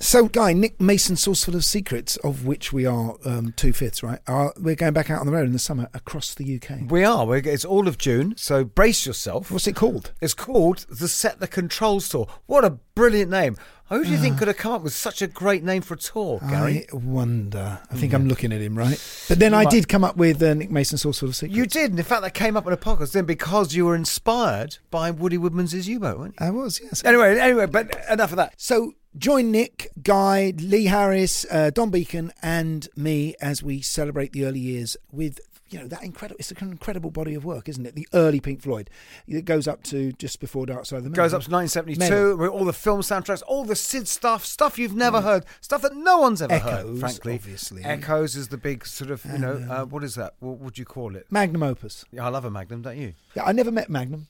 So, Guy, Nick Mason, Saucerful of Secrets, of which we are 2/5, right? We're going back out on the road in the summer across the UK. We are. It's all of June, so brace yourself. What's it called? It's called the Set the Controls Tour. What a brilliant name. Who do you think could have come up with such a great name for a tour, Gary? I wonder. I think I'm looking at him, right? But then I did come up with Nick Mason, Saucerful of Secrets. You did. And in fact, that came up in a podcast then because you were inspired by Woody Woodman's His U-Boat, weren't you? I was, yes. Anyway, but enough of that. So join Nick, Guy, Lee Harris, Don Beacon and me as we celebrate the early years with, you know, that incredible, it's an incredible body of work, isn't it? The early Pink Floyd. It goes up to just before Dark Side of the Moon. Goes up to 1972, with all the film soundtracks, all the Sid stuff you've never heard, stuff that no one's ever heard, frankly. Obviously. Echoes is the big sort of, you know, what is that? What would you call it? Magnum opus. Yeah, I love a Magnum, don't you? Yeah, I never met Magnum.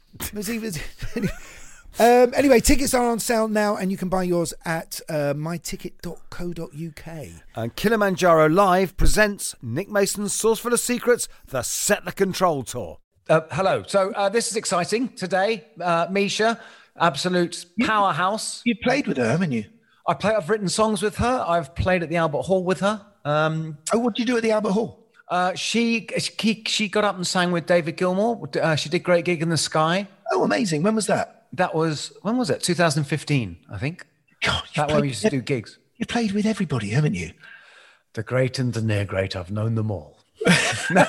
Anyway, tickets are on sale now and you can buy yours at myticket.co.uk. And Kilimanjaro Live presents Nick Mason's Saucerful of Secrets, the Set the Control Tour. Hello. So this is exciting today. Misha, absolute powerhouse. You played with her, haven't you? I've written songs with her. I've played at the Albert Hall with her. What did you do at the Albert Hall? She got up and sang with David Gilmour. She did Great Gig in the Sky. Oh, amazing. When was that? When was it? 2015, I think. God, that when we used to do gigs. You played with everybody, haven't you? The great and the near great, I've known them all. No,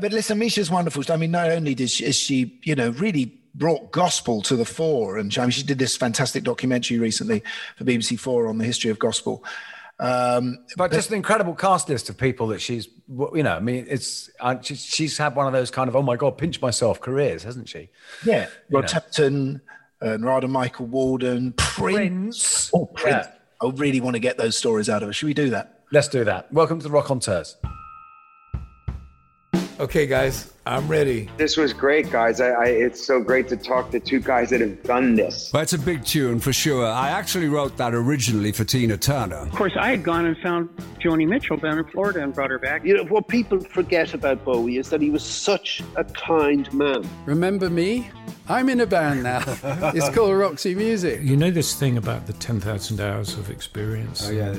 but listen, Misha's wonderful. I mean, not only is she, you know, really brought gospel to the fore, and I mean, she did this fantastic documentary recently for BBC Four on the history of gospel. But just an incredible cast list of people that she's, you know, I mean, it's she's had one of those kind of, oh my God, pinch myself careers, hasn't she? Yeah. Rod Temperton, Narada Michael Walden, Prince. Oh, Prince. Yeah. I really want to get those stories out of her. Should we do that? Let's do that. Welcome to The Rock on Tours. Okay, guys, I'm ready. This was great, guys. It's so great to talk to two guys that have done this. That's a big tune for sure. I actually wrote that originally for Tina Turner. Of course, I had gone and found Joni Mitchell down in Florida and brought her back. You know, what people forget about Bowie is that he was such a kind man. Remember me? I'm in a band now. It's called Roxy Music. You know this thing about the 10,000 hours of experience? Oh, yeah.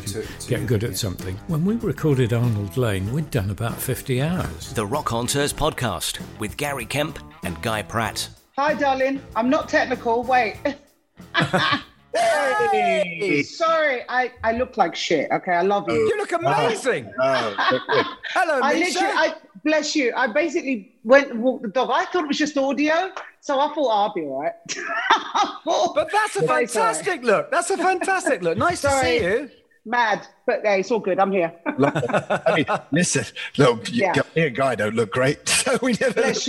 Get good at something. When we recorded Arnold Lane, we'd done about 50 hours. The Rock on Tours podcast with Gary Kemp and Guy Pratt. Hi, darling. I'm not technical. Wait. Hey! Sorry, I look like shit. Okay, I love you. You look amazing. Oh. Hello, Misha. Bless you. I basically went and walked the dog. I thought it was just audio, so I thought I'll be all right. But that's a fantastic look. That's a fantastic look. Nice to see you. Mad, but yeah, it's all good. I'm here. I mean, listen, look, me and Guy don't look great. So we never Bless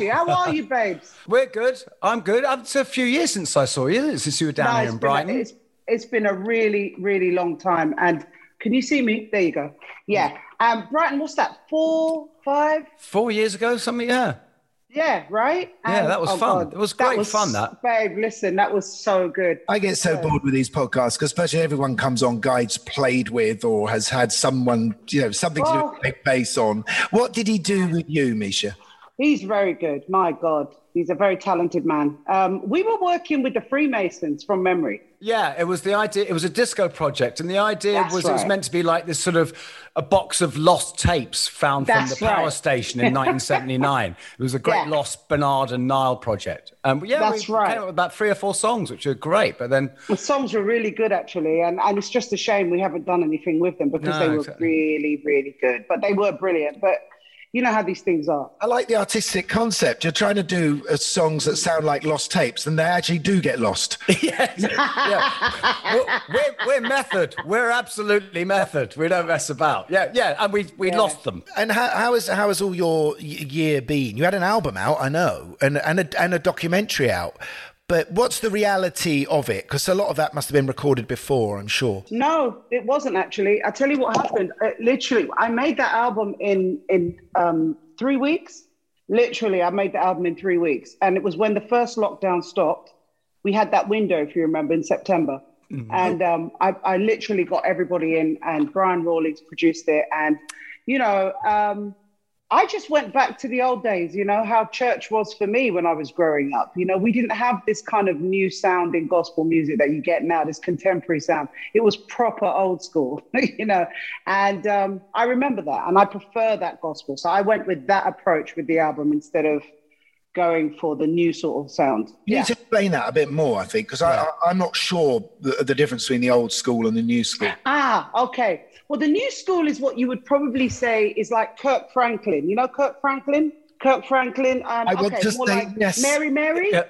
you. How are you, babes? We're good. I'm good. It's a few years since I saw you, since you were down here in Brighton. It's been a really, really long time. And can you see me? There you go. Yeah. Brighton, what's that? 4 years ago, something, yeah. Yeah, right? Yeah, that was fun. God, it was great fun, that. Babe, listen, that was so good. I get so bored with these podcasts because especially everyone comes on Guy's played with or has had someone, you know, something to do with big bass on. What did he do with you, Misha? He's very good. My God. He's a very talented man. We were working with the Freemasons from memory. Yeah, it was the idea. It was a disco project. And the idea it was meant to be like this sort of a box of lost tapes found from the power station in 1979. It was a great lost Bernard and Nile project. We came up with about 3 or 4 songs, which are great. But then the songs were really good, actually. And it's just a shame we haven't done anything with them because they were really, really good. But they were brilliant. But you know how these things are. I like the artistic concept. You're trying to do songs that sound like lost tapes, and they actually do get lost. Yes. Yeah. We're method. We're absolutely method. We don't mess about. Yeah, yeah. And we lost them. And how has all your year been? You had an album out, I know, and a documentary out. But what's the reality of it? Because a lot of that must have been recorded before, I'm sure. No, it wasn't actually. I tell you what happened. Literally, I made that album in 3 weeks. Literally, I made the album in 3 weeks. And it was when the first lockdown stopped. We had that window, if you remember, in September. Mm-hmm. And I literally got everybody in, and Brian Rawlings produced it. And, you know, I just went back to the old days, you know, how church was for me when I was growing up. You know, we didn't have this kind of new sound in gospel music that you get now, this contemporary sound. It was proper old school, you know, and I remember that, and I prefer that gospel. So I went with that approach with the album instead of going for the new sort of sound. You need to explain that a bit more, I think, because I'm not sure the difference between the old school and the new school. Ah, okay. Well, the new school is what you would probably say is like Kirk Franklin. You know Kirk Franklin? Kirk Franklin, more say, like yes. Mary Mary? Yeah.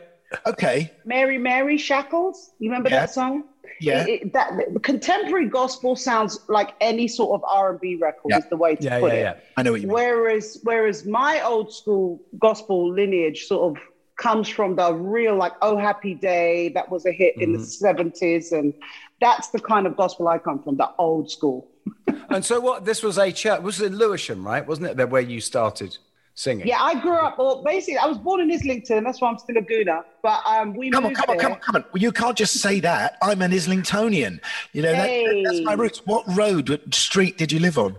Okay. Mary Mary, Shackles. You remember that song? Yeah. That contemporary gospel sounds like any sort of R&B record is the way to put it. Yeah. I know what you mean. Whereas my old school gospel lineage sort of comes from the real, like, Oh Happy Day, that was a hit in the 70s. And that's the kind of gospel I come from, the old school. And so what, this was a church, was in Lewisham, right? Wasn't it where you started singing? Yeah, I grew up, well, basically, I was born in Islington. That's why I'm still a gooner. But we Come on. Well, you can't just say that. I'm an Islingtonian. You know, that's my roots. What road, what street did you live on?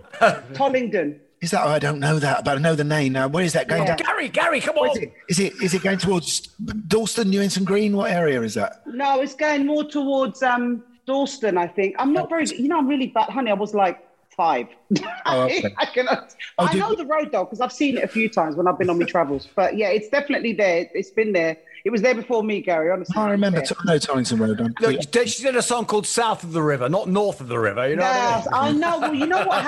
Tollingdon. Is that? Oh, I don't know that, but I know the name now. Where is that going? Yeah. Gary, come on. Is it going towards Dalston, Newington Green? What area is that? No, it's going more towards Dalston, I think. I'm not very, you know, I'm really bad, honey. I was like 5. Oh, okay. I know the road though, because I've seen it a few times when I've been on my travels. But yeah, it's definitely there. It's been there. It was there before me, Gary, honestly. I remember. No, Tollington Road. She did a song called South of the River, not North of the River. You know what I mean? I know. Well, you know what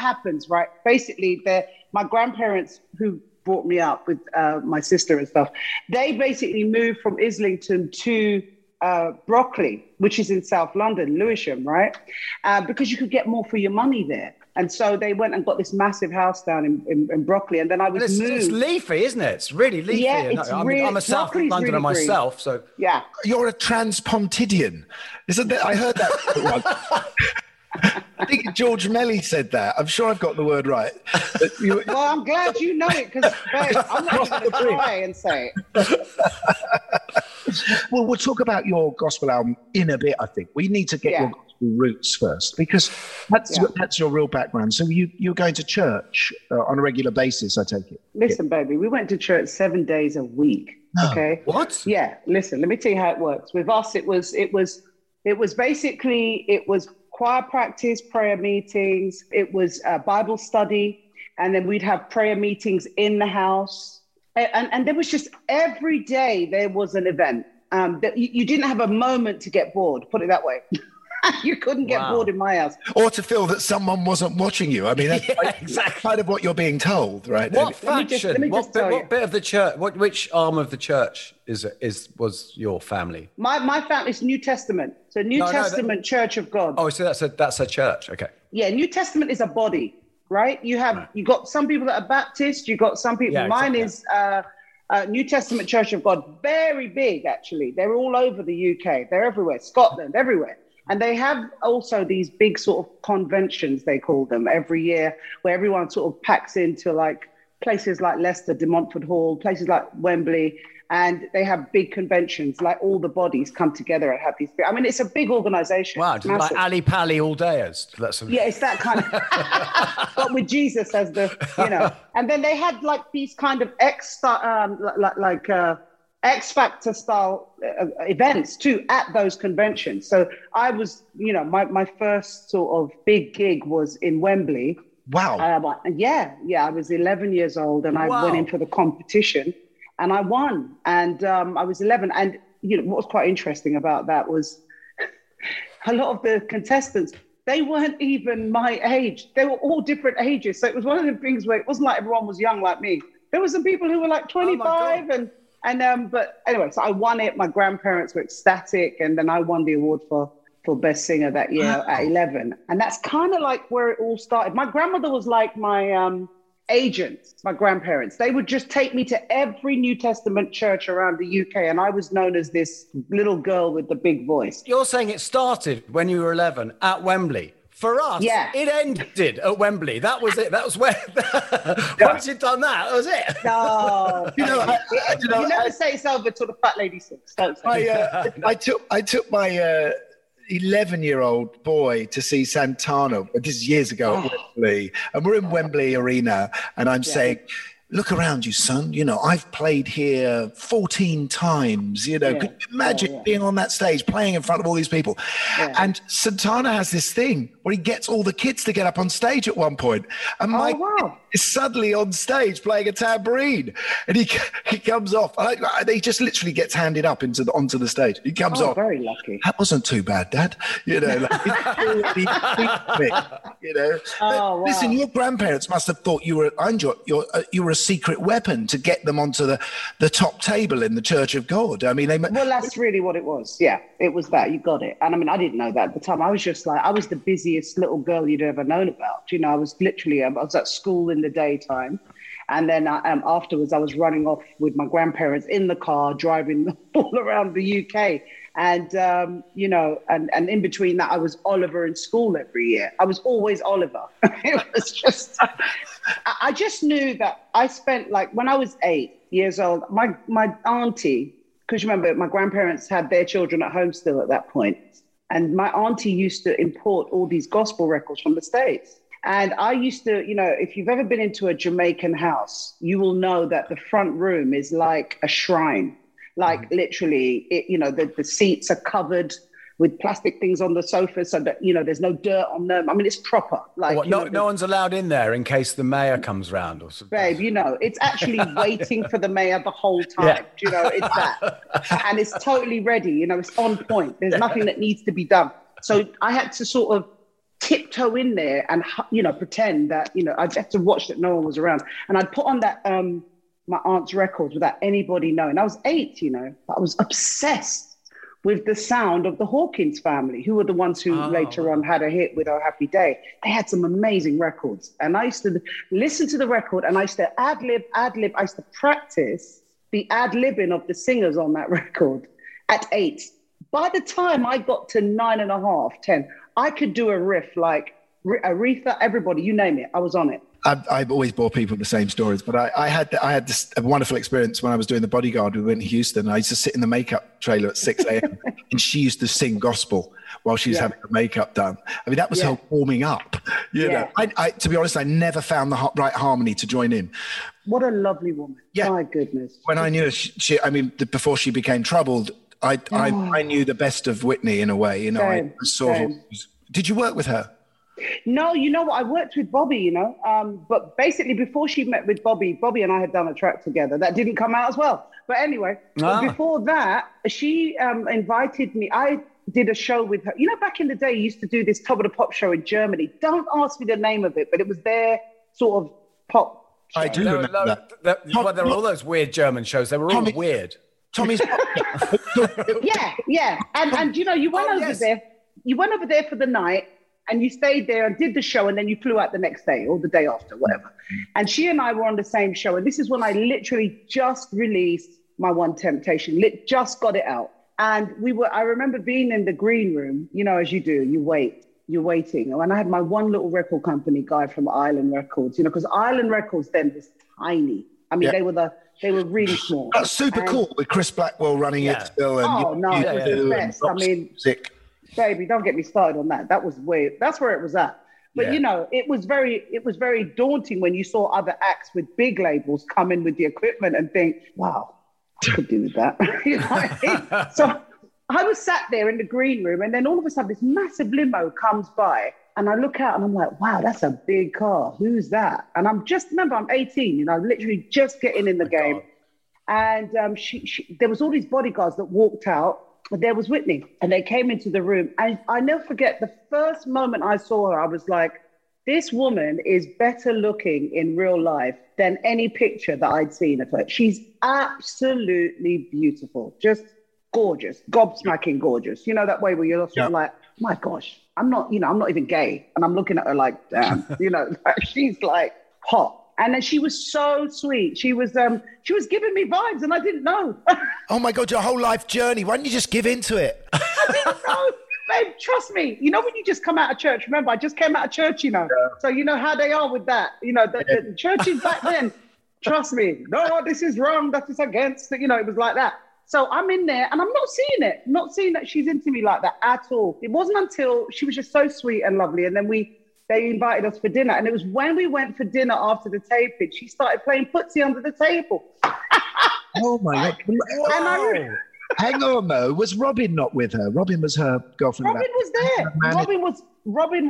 happened, right? Basically, my grandparents who brought me up with my sister and stuff, they basically moved from Islington to Brockley, which is in South London, Lewisham, right? Because you could get more for your money there. And so they went and got this massive house down in Brockley. And then I was moved. It's leafy, isn't it? It's really leafy. Yeah, I'm a South Londoner really myself, so... Yeah. You're a transpontidian. Isn't it? I heard that once. I think George Melly said that. I'm sure I've got the word right. Well, I'm glad you know it, because I'm not going to try and say it. Well, we'll talk about your gospel album in a bit, I think. We need to get your gospel roots first, because that's your real background. So you're going to church on a regular basis, I take it. Listen, baby, we went to church 7 days a week. No. Okay. What? Yeah. Listen, let me tell you how it works. With us, it was choir practice, prayer meetings. It was Bible study, and then we'd have prayer meetings in the house. And there was just every day there was an event that you didn't have a moment to get bored, put it that way. You couldn't get bored in my house. Or to feel that someone wasn't watching you. I mean, that's exactly kind of what you're being told, right? What faction? What bit of the church? Which arm of the church was your family? My family is New Testament. So New Testament Church of God. Oh, so that's a church. Okay. Yeah, New Testament is a body. Right, you got some people that are Baptist. You got some people. Yeah, exactly. Mine is New Testament Church of God, very big actually. They're all over the UK. They're everywhere, Scotland, everywhere, and they have also these big sort of conventions they call them every year, where everyone sort of packs into like places like Leicester, De Montfort Hall, places like Wembley, and they have big conventions. Like all the bodies come together and have these. I mean, it's a big organisation. Wow, like Ali Pali all dayers. Yeah, it's that kind of. But with Jesus as the, you know. And then they had like these kind of X Factor style events too at those conventions. So I was, you know, my first sort of big gig was in Wembley. Wow. I was 11 years old, and I went in for the competition. And I won, and I was 11. And you know what was quite interesting about that was a lot of the contestants, they weren't even my age. They were all different ages. So it was one of the things where it wasn't like everyone was young like me. There were some people who were like 25 but anyway, so I won it. My grandparents were ecstatic. And then I won the award for Best Singer that year at 11. And that's kind of like where it all started. My grandmother was like my agents, my grandparents, they would just take me to every New Testament church around the UK, and I was known as this little girl with the big voice. You're saying it started when you were 11 at Wembley. For us, yeah, it ended at Wembley. That was it. That was where, once you'd done that was it. No. You know, you never say it's over till the fat lady sings. Don't say I took my 11-year-old boy to see Santana. This is years ago at Wembley. And we're in Wembley Arena, and I'm saying, look around you, son. You know, I've played here 14 times. You know, could you imagine being on that stage, playing in front of all these people? Yeah. And Santana has this thing where he gets all the kids to get up on stage at one point. And Mike is suddenly on stage playing a tambourine. And he comes off. He just literally gets handed up onto the stage. He comes off. Very lucky. That wasn't too bad, Dad. You know, like, you know. But listen, your grandparents must have thought you were you were a secret weapon to get them onto the top table in the Church of God. I mean, well, that's really what it was. Yeah, it was that. You got it. And I mean, I didn't know that at the time. I was just like, I was the busiest little girl you'd ever known about. You know, I was literally, I was at school in the daytime. And then afterwards, I was running off with my grandparents in the car, driving all around the UK. And, you know, and in between that, I was Oliver in school every year. I was always Oliver. It was just, I just knew that I spent, like, when I was 8 years old, my auntie, because remember, my grandparents had their children at home still at that point. And my auntie used to import all these gospel records from the States. And I used to, you know, if you've ever been into a Jamaican house, you will know that the front room is like a shrine. Like literally, you know, the seats are covered with plastic things on the sofa so that, you know, there's no dirt on them. I mean, it's proper. Like no one's allowed in there in case the mayor comes round or something. Babe, you know, it's actually waiting for the mayor the whole time. Yeah. You know, it's that. And it's totally ready. You know, it's on point. There's nothing that needs to be done. So I had to sort of tiptoe in there and, you know, pretend that, you know, I'd have to watch that no one was around. And I'd put on that my aunt's records without anybody knowing. I was 8, you know, but I was obsessed with the sound of the Hawkins family, who were the ones who later on had a hit with Oh Happy Day. They had some amazing records. And I used to listen to the record and I used to ad-lib. I used to practice the ad-libbing of the singers on that record at 8. By the time I got to 9 and a half, 10, I could do a riff like Aretha, everybody, you name it. I was on it. I've always bore people the same stories, but I had this wonderful experience when I was doing The Bodyguard with Whitney Houston. I used to sit in the makeup trailer at 6 a.m. and she used to sing gospel while she was having her makeup done. I mean, that was her warming up. You know, I, to be honest, I never found the right harmony to join in. What a lovely woman. Yeah. My goodness. When I knew her, before she became troubled, I knew the best of Whitney in a way. You know, I saw her. Did you work with her? No, you know what? I worked with Bobby, you know, but basically before she met with Bobby, Bobby and I had done a track together that didn't come out as well. But anyway, before that, she invited me. I did a show with her. You know, back in the day, you used to do this Top of the Pop show in Germany. Don't ask me the name of it, but it was their sort of pop show. I do remember that. Well, there were all those weird German shows. They were all weird. Tommy's Pop. Yeah. And you know, you went over there. You went over there for the night. And you stayed there and did the show, and then you flew out the next day or the day after, whatever. And she and I were on the same show. And this is when I literally just released my One Temptation, just got it out. And I remember being in the green room, you know, as you do, you wait, you're waiting. And I had my one little record company guy from Island Records, you know, because Island Records then was tiny. I mean, they were really small. That's super cool with Chris Blackwell running it still. And it was the best. I mean, music. Baby, don't get me started on that. That was weird. That's where it was at. But, you know, it was very daunting when you saw other acts with big labels come in with the equipment and think, wow, I could do with that. You know what I mean? So I was sat there in the green room, and then all of a sudden this massive limo comes by, and I look out and I'm like, wow, that's a big car. Who's that? And I'm 18, you know, literally just getting in the game. God. And there was all these bodyguards that walked out. But there was Whitney, and they came into the room. And I never forget the first moment I saw her, I was like, this woman is better looking in real life than any picture that I'd seen of her. She's absolutely beautiful, just gorgeous, gobsmacking gorgeous. You know, that way where you're sort of like, my gosh, I'm not even gay. And I'm looking at her like, damn, you know, she's like hot. And then she was so sweet. She was giving me vibes, and I didn't know. Oh my God, your whole life journey. Why didn't you just give into it? I didn't know. Babe, trust me. You know when you just come out of church? Remember, I just came out of church, you know. Yeah. So you know how they are with that. You know, the churches back then, trust me. No, this is wrong. That is against. You know, it was like that. So I'm in there, and I'm not seeing it. Not seeing that she's into me like that at all. It wasn't until she was just so sweet and lovely, and then they invited us for dinner. And it was when we went for dinner after the taping, she started playing footsie under the table. Oh, my God. Wow. Hang on, Mo. Was Robin not with her? Robin was her girlfriend. Robin was there. Robin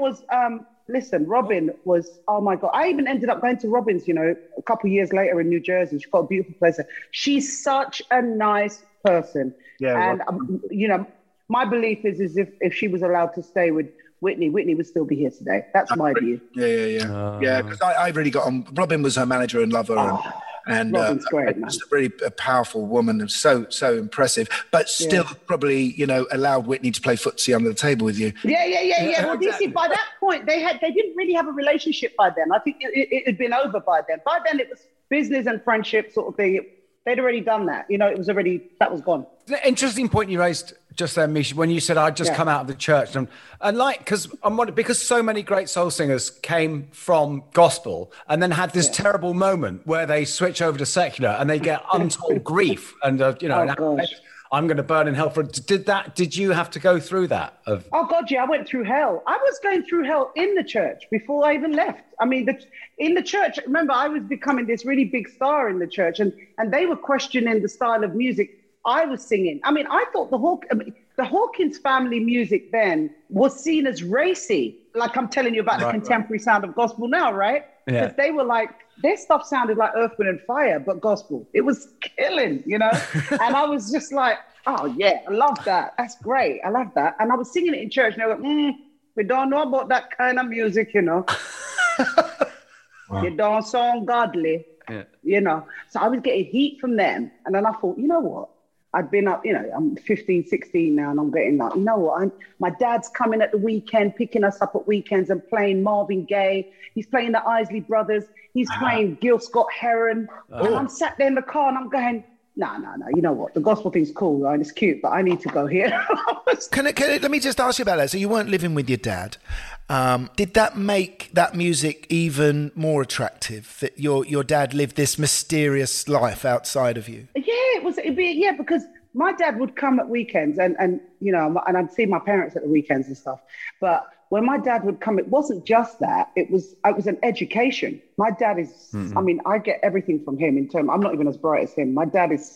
was, oh my God. I even ended up going to Robin's, you know, a couple of years later in New Jersey. She's got a beautiful place there. She's such a nice person. Yeah. And, you know, my belief is if she was allowed to stay with Whitney would still be here today. That's my view. Yeah. Yeah, because I really got on. Robin was her manager and lover. And great, just a really powerful woman, and so impressive, but still probably, you know, allowed Whitney to play footsie under the table with you. Yeah. Well, you see, by that point, they didn't really have a relationship by then. I think it had been over by then. By then, it was business and friendship sort of thing. They'd already done that. You know, that was gone. Interesting point you raised just there, Misha, when you said, I'd just come out of the church. Because so many great soul singers came from gospel and then had this terrible moment where they switch over to secular and they get untold grief. And, I'm going to burn in hell for it. Did you have to go through that? Oh, God, yeah, I went through hell. I was going through hell in the church before I even left. I mean, in the church, remember, I was becoming this really big star in the church, and they were questioning the style of music I was singing. I mean, I thought the Hawkins family music then was seen as racy. Like I'm telling you about the contemporary sound of gospel now, right? Yeah. Because they were like, their stuff sounded like Earth, Wind and Fire, but gospel. It was killing, you know? And I was just like, oh, yeah, I love that. That's great. I love that. And I was singing it in church, and they were like, we don't know about that kind of music, you know? Wow. You don't sound godly, you know? So I was getting heat from them. And then I thought, you know what? I'd been up, you know, I'm 15, 16 now, and I'm getting like, you know what? My dad's coming at the weekend, picking us up at weekends and playing Marvin Gaye. He's playing the Isley Brothers. He's playing Gil Scott-Heron. And I'm sat there in the car and I'm going, no, you know what? The gospel thing's cool, right? It's cute, but I need to go here. Let me just ask you about that. So you weren't living with your dad. Did that make that music even more attractive, that your dad lived this mysterious life outside of you? Yeah, because my dad would come at weekends and you know, and I'd see my parents at the weekends and stuff. But when my dad would come, it wasn't just that. It was an education. My dad is, I mean, I get everything from him I'm not even as bright as him. My dad's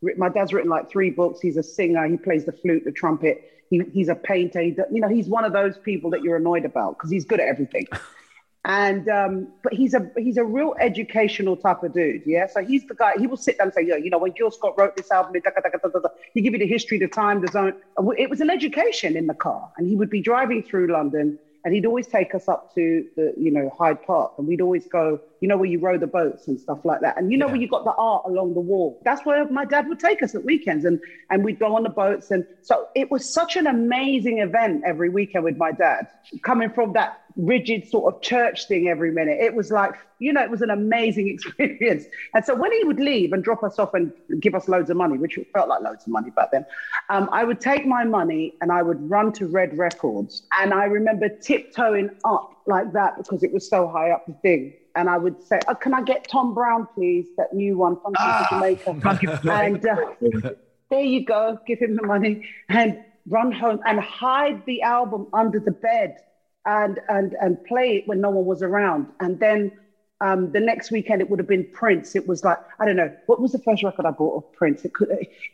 written like 3 books. He's a singer. He plays the flute, the trumpet. He's a painter. You know, he's one of those people that you're annoyed about because he's good at everything. And but he's a real educational type of dude, yeah. So he's the guy. He will sit down and say, "Yeah, you know, when Gil Scott wrote this album, he give you the history, the time, the zone." It was an education in the car, and he would be driving through London, and he'd always take us up to the, you know, Hyde Park, and we'd always go, you know, where you row the boats and stuff like that, and you know where you got the art along the wall. That's where my dad would take us at weekends, and we'd go on the boats, and so it was such an amazing event every weekend with my dad coming from that rigid sort of church thing every minute. It was like, you know, it was an amazing experience. And so when he would leave and drop us off and give us loads of money, which felt like loads of money back then, I would take my money and I would run to Red Records. And I remember tiptoeing up like that because it was so high up the thing. And I would say, oh, can I get Tom Brown, please? That new one, Funky Jamaica. And there you go, give him the money and run home and hide the album under the bed. And play it when no one was around. And then the next weekend, it would have been Prince. It was like, I don't know, what was the first record I bought of Prince? It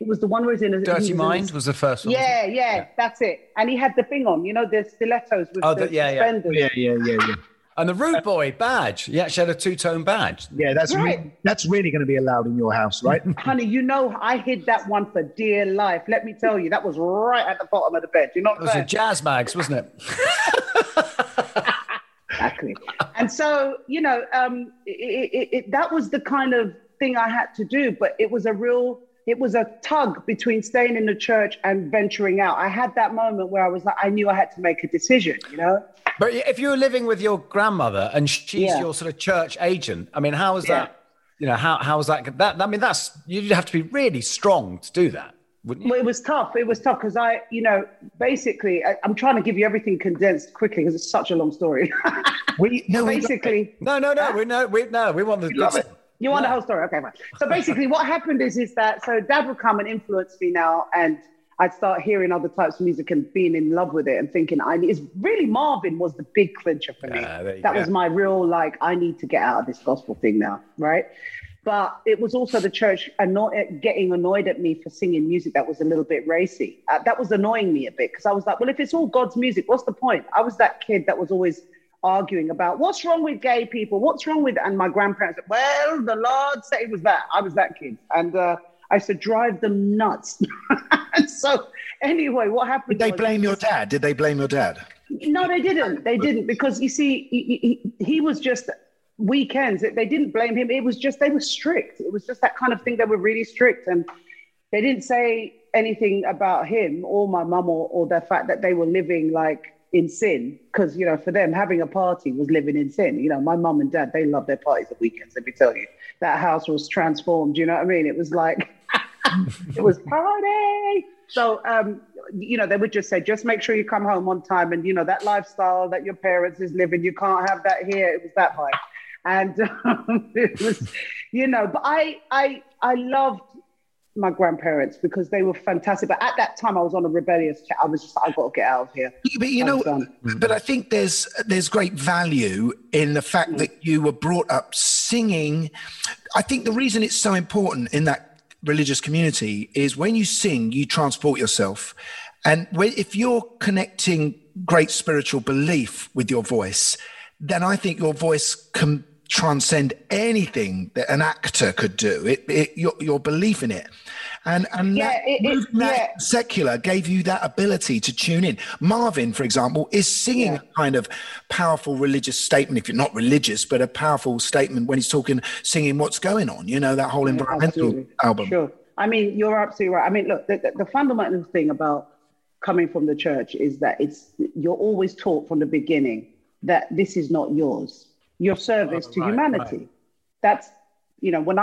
was the one where he was in a... Dirty Mind was the first one. Yeah, that's it. And he had the thing on, you know, the stilettos with suspenders. Yeah. And the Rude Boy badge. He actually had a 2-tone badge. Yeah, that's right. That's really going to be allowed in your house, right? Honey, you know, I hid that one for dear life. Let me tell you, that was right at the bottom of the bed. You know what I'm saying? It was a Jazz Mags, wasn't it? Exactly. And so, you know, that was the kind of thing I had to do, but it was a real it was a tug between staying in the church and venturing out. I had that moment where I was like, I knew I had to make a decision, you know? But if you were living with your grandmother and she's your sort of church agent, I mean, how is that, you know, how is that, I mean, that's, you'd have to be really strong to do that, wouldn't you? Well, it was tough. It was tough because I, you know, basically, I'm trying to give you everything condensed quickly because it's such a long story. We want the... You want the whole story? Okay, fine. So basically what happened is that, so Dad would come and influence me now, and I'd start hearing other types of music and being in love with it and thinking, it's really Marvin was the big clincher for me. That was my real, like, I need to get out of this gospel thing now, right? But it was also the church getting annoyed at me for singing music that was a little bit racy. That was annoying me a bit because I was like, well, if it's all God's music, what's the point? I was that kid that was always arguing about what's wrong with gay people, what's wrong with, and my grandparents said, well, the Lord said it was that. I was that kid. And I used to drive them nuts. And so anyway, what happened? Did they blame your dad? Did they blame your dad? No, they didn't. They didn't, because you see, he was just weekends. They didn't blame him. It was just, they were strict. It was just that kind of thing. They were really strict. And they didn't say anything about him or my mum or the fact that they were living like in sin, because, you know, for them, having a party was living in sin. You know, my mum and dad, they love their parties at weekends, let me tell you. That house was transformed, you know what I mean? It was like, it was party. So, you know, they would just say, just make sure you come home on time. And, you know, that lifestyle that your parents is living, you can't have that here. It was that vibe. And it was, you know, but I loved my grandparents because they were fantastic. But at that time I was on a rebellious chat. I was just like, I've got to get out of here. But you know, but I think there's great value in the fact that you were brought up singing. I think the reason it's so important in that religious community is when you sing, you transport yourself. And if you're connecting great spiritual belief with your voice, then I think your voice can transcend anything that an actor could do. Your belief in it, and secular gave you that ability to tune in. Marvin, for example, is singing a kind of powerful religious statement. If you're not religious, but a powerful statement when he's singing what's going on. You know, that whole environmental album. Sure, I mean, you're absolutely right. I mean, look, the fundamental thing about coming from the church is that you're always taught from the beginning that this is not yours. Your service to humanity. Right. That's, you know, when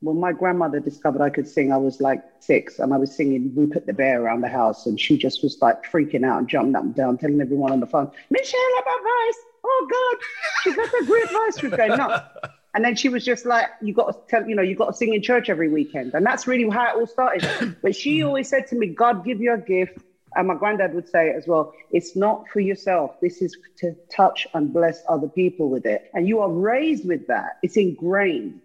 my grandmother discovered I could sing, I was like 6 and I was singing Rupert the Bear around the house. And she just was like freaking out and jumping up and down, telling everyone on the phone, Michelle, about voice. Oh God, she got a great voice. She was going nuts. And then she was just like, you got to sing in church every weekend. And that's really how it all started. But she always said to me, God give you a gift. And my granddad would say as well, it's not for yourself. This is to touch and bless other people with it. And you are raised with that. It's ingrained.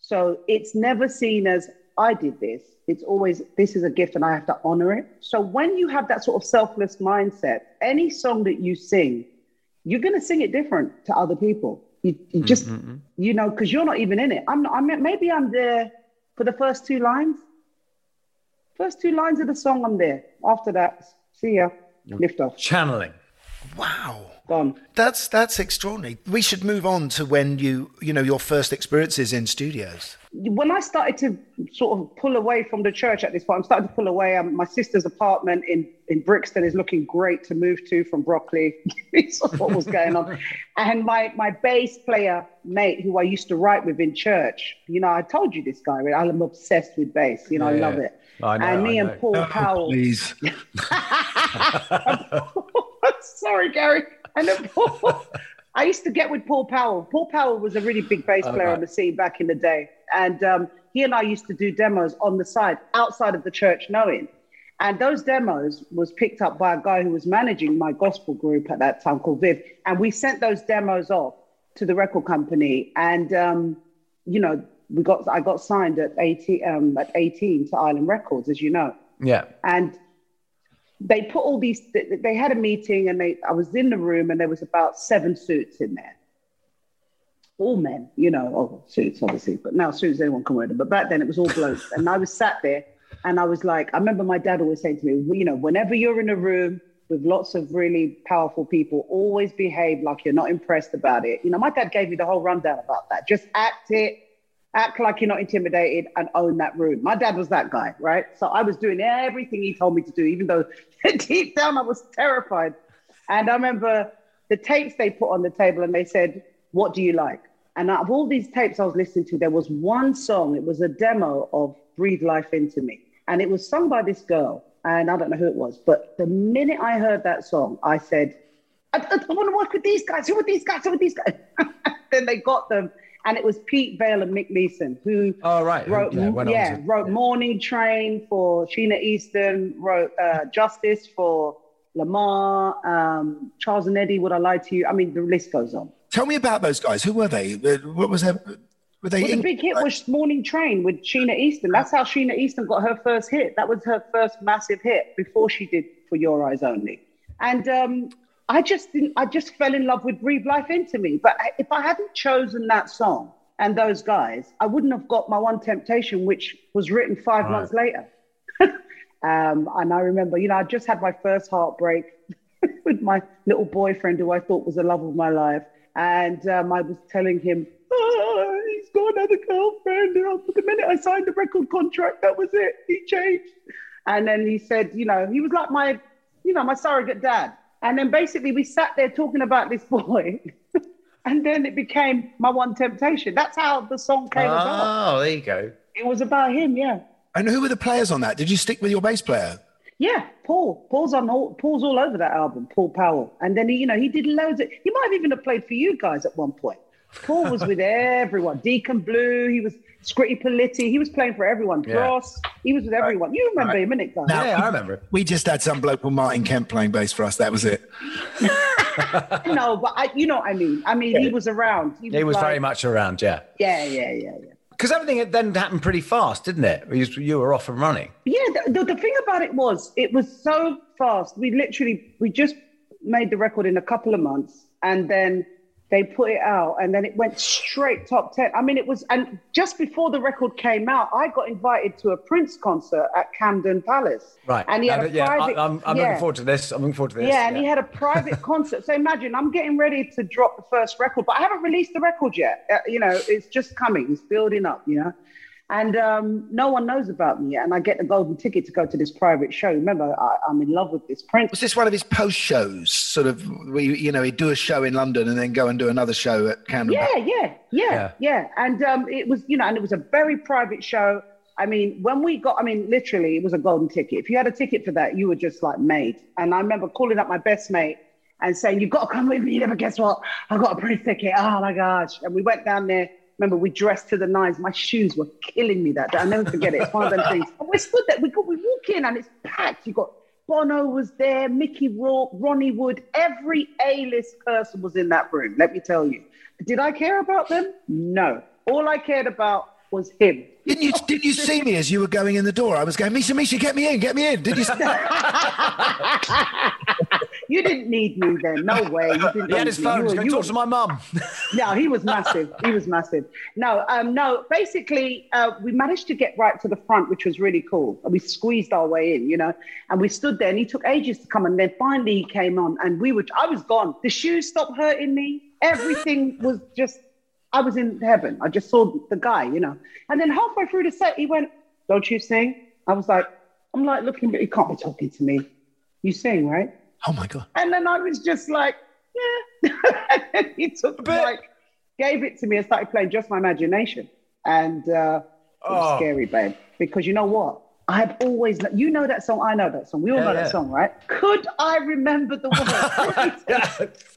So it's never seen as, I did this. It's always, this is a gift and I have to honor it. So when you have that sort of selfless mindset, any song that you sing, you're going to sing it different to other people. You just, you know, because you're not even in it. Maybe I'm there for the first 2 lines. First 2 lines of the song, I'm there. After that, see ya, lift off. Channeling. Wow. Gone. That's extraordinary. We should move on to when your first experiences in studios. When I started to sort of pull away from the church at this point, I'm starting to pull away. My sister's apartment in Brixton is looking great to move to from Brockley. It's what was going on. And my bass player mate, who I used to write with in church, you know, I told you this guy, I'm obsessed with bass. You know, I love it. I know, and and Paul Powell. Please. Sorry, Gary. And then I used to get with Paul Powell. Paul Powell was a really big bass player on the scene back in the day. And he and I used to do demos on the side, outside of the church knowing. And those demos was picked up by a guy who was managing my gospel group at that time called Viv. And we sent those demos off to the record company. And, you know, I got signed at 18 to Island Records, as you know. Yeah. And they put all these, they had a meeting and I was in the room and there was about 7 suits in there. All men, you know, suits obviously, but now suits, anyone can wear them. But back then it was all blokes. And I was sat there and I was like, I remember my dad always saying to me, you know, whenever you're in a room with lots of really powerful people, always behave like you're not impressed about it. You know, my dad gave me the whole rundown about that. Just act it. Act like you're not intimidated and own that room. My dad was that guy, right? So I was doing everything he told me to do, even though deep down I was terrified. And I remember the tapes they put on the table and they said, what do you like? And out of all these tapes I was listening to, there was one song. It was a demo of Breathe Life Into Me. And it was sung by this girl. And I don't know who it was. But the minute I heard that song, I said, I want to work with these guys. Who are these guys? Who are these guys? Then they got them. And it was Pete Vale and Nick Mason who wrote Morning Train for Sheena Easton, wrote Justice for Lamar, Charles and Eddie, Would I Lie to You? I mean, the list goes on. Tell me about those guys. Who were they? What was their... Well, the big hit was Morning Train with Sheena Easton. That's how Sheena Easton got her first hit. That was her first massive hit before she did For Your Eyes Only. And I just fell in love with Breathe Life Into Me. But if I hadn't chosen that song and those guys, I wouldn't have got My One Temptation, which was written five months later. And I remember, I just had my first heartbreak with my little boyfriend who I thought was the love of my life. And I was telling him, he's got another girlfriend. The minute I signed the record contract, that was it. He changed. And then he said, he was like my, my surrogate dad. And then basically we sat there talking about this boy. And then it became My One Temptation. That's how the song came about. Oh, there you go. It was about him, yeah. And who were the players on that? Did you stick with your bass player? Yeah, Paul. Paul's all over that album, Paul Powell. And then, he did loads of... He might have even have played for you guys at one point. Paul was with everyone. Deacon Blue, he was... Scritti Politti, he was playing for everyone. Cross, he was with everyone. You remember him, innit, guys? No, yeah, I remember it. We just had some bloke called Martin Kemp playing bass for us. That was it. No, but what I mean. I mean, he was around. He was like, very much around, yeah. Yeah. Because everything then happened pretty fast, didn't it? You were off and running. Yeah, the thing about it was so fast. We just made the record in a couple of months and then... They put it out and then it went straight top 10. I mean, and just before the record came out, I got invited to a Prince concert at Camden Palace. Right. And he had a private... I'm looking forward to this. Yeah, and he had a private concert. So imagine, I'm getting ready to drop the first record, but I haven't released the record yet. It's just coming. It's building up, And no one knows about me yet. And I get the golden ticket to go to this private show. Remember, I'm in love with this Prince. Was this one of his post shows? Sort of, where he'd do a show in London and then go and do another show at Camden. Yeah. And it was, and it was a very private show. I mean, when we got, literally, it was a golden ticket. If you had a ticket for that, you were just like made. And I remember calling up my best mate and saying, "You've got to come with me." You never guess what? I got a Prince ticket. Oh my gosh! And we went down there. Remember, we dressed to the nines. My shoes were killing me that day. I'll never forget it. It's one of them things. And we stood there. We walk in and it's packed. You got Bono was there, Mickey Rourke, Ronnie Wood. Every A-list person was in that room, let me tell you. Did I care about them? No. All I cared about was him. Didn't you see me as you were going in the door? I was going, Misha, get me in. Did you see that? You didn't need me then. No way. He had his phone. He's going to talk to my mum. No, he was massive. No, basically, we managed to get right to the front, which was really cool. And we squeezed our way in, and we stood there and he took ages to come. And then finally he came on and I was gone. The shoes stopped hurting me. Everything was just, I was in heaven. I just saw the guy, And then halfway through the set, he went, "Don't you sing?" I was like, looking, but he can't be talking to me. "You sing, right?" Oh my God. And then I was just like, yeah. And he took gave it to me and started playing Just My Imagination. And it was scary, babe. Because you know what? I've always, that song, I know that song. We all know that song, right? Could I remember the words?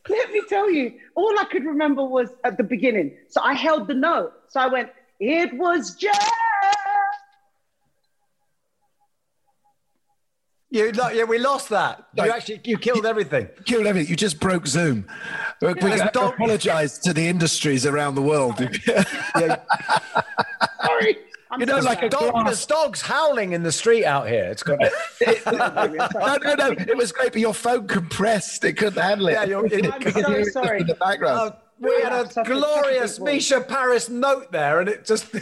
Let me tell you, all I could remember was at the beginning. So I held the note. So I went, "It was just..." We lost that. You killed everything. Killed everything. You just broke Zoom. Yeah. We have to apologise to the industries around the world. Sorry. There's dogs howling in the street out here. It's got No. It was great, but your phone compressed. It couldn't handle it. I'm sorry. In the background. We had a glorious Misha Paris note there, and it just...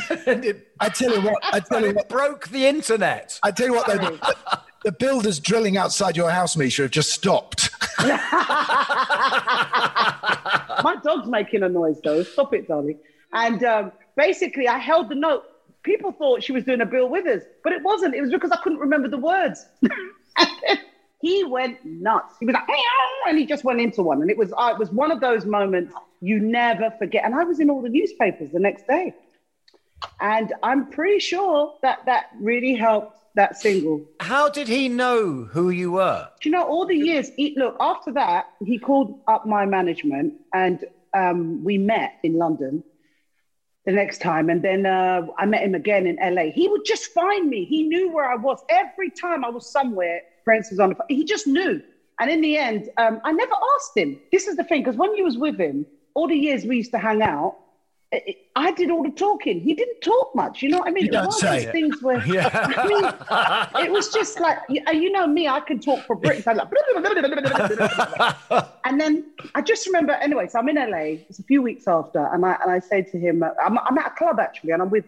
I tell you what. It broke the internet. I tell you what, though. The builders drilling outside your house, Misha, have just stopped. My dog's making a noise, though. Stop it, darling. And basically, I held the note. People thought she was doing a Bill Withers, but it wasn't. It was because I couldn't remember the words. He went nuts. He was like, and he just went into one. And it was one of those moments you never forget. And I was in all the newspapers the next day. And I'm pretty sure that that really helped that single. How did he know who you were? Do you know, all the years, look, after that, he called up my management and we met in London the next time. And then I met him again in LA. He would just find me. He knew where I was. Every time I was somewhere, Prince was on the phone. He just knew. And in the end, I never asked him. This is the thing, because when you was with him, all the years we used to hang out, I did all the talking. He didn't talk much, you know what I mean? You don't say it. Things were, yeah. I mean, it was just like, you know me, I can talk for Brits. I'm like, blah, blah, blah, blah, blah, blah. And then I just remember, anyway, so I'm in LA, it's a few weeks after, and I said to him, I'm at a club actually, and I'm with,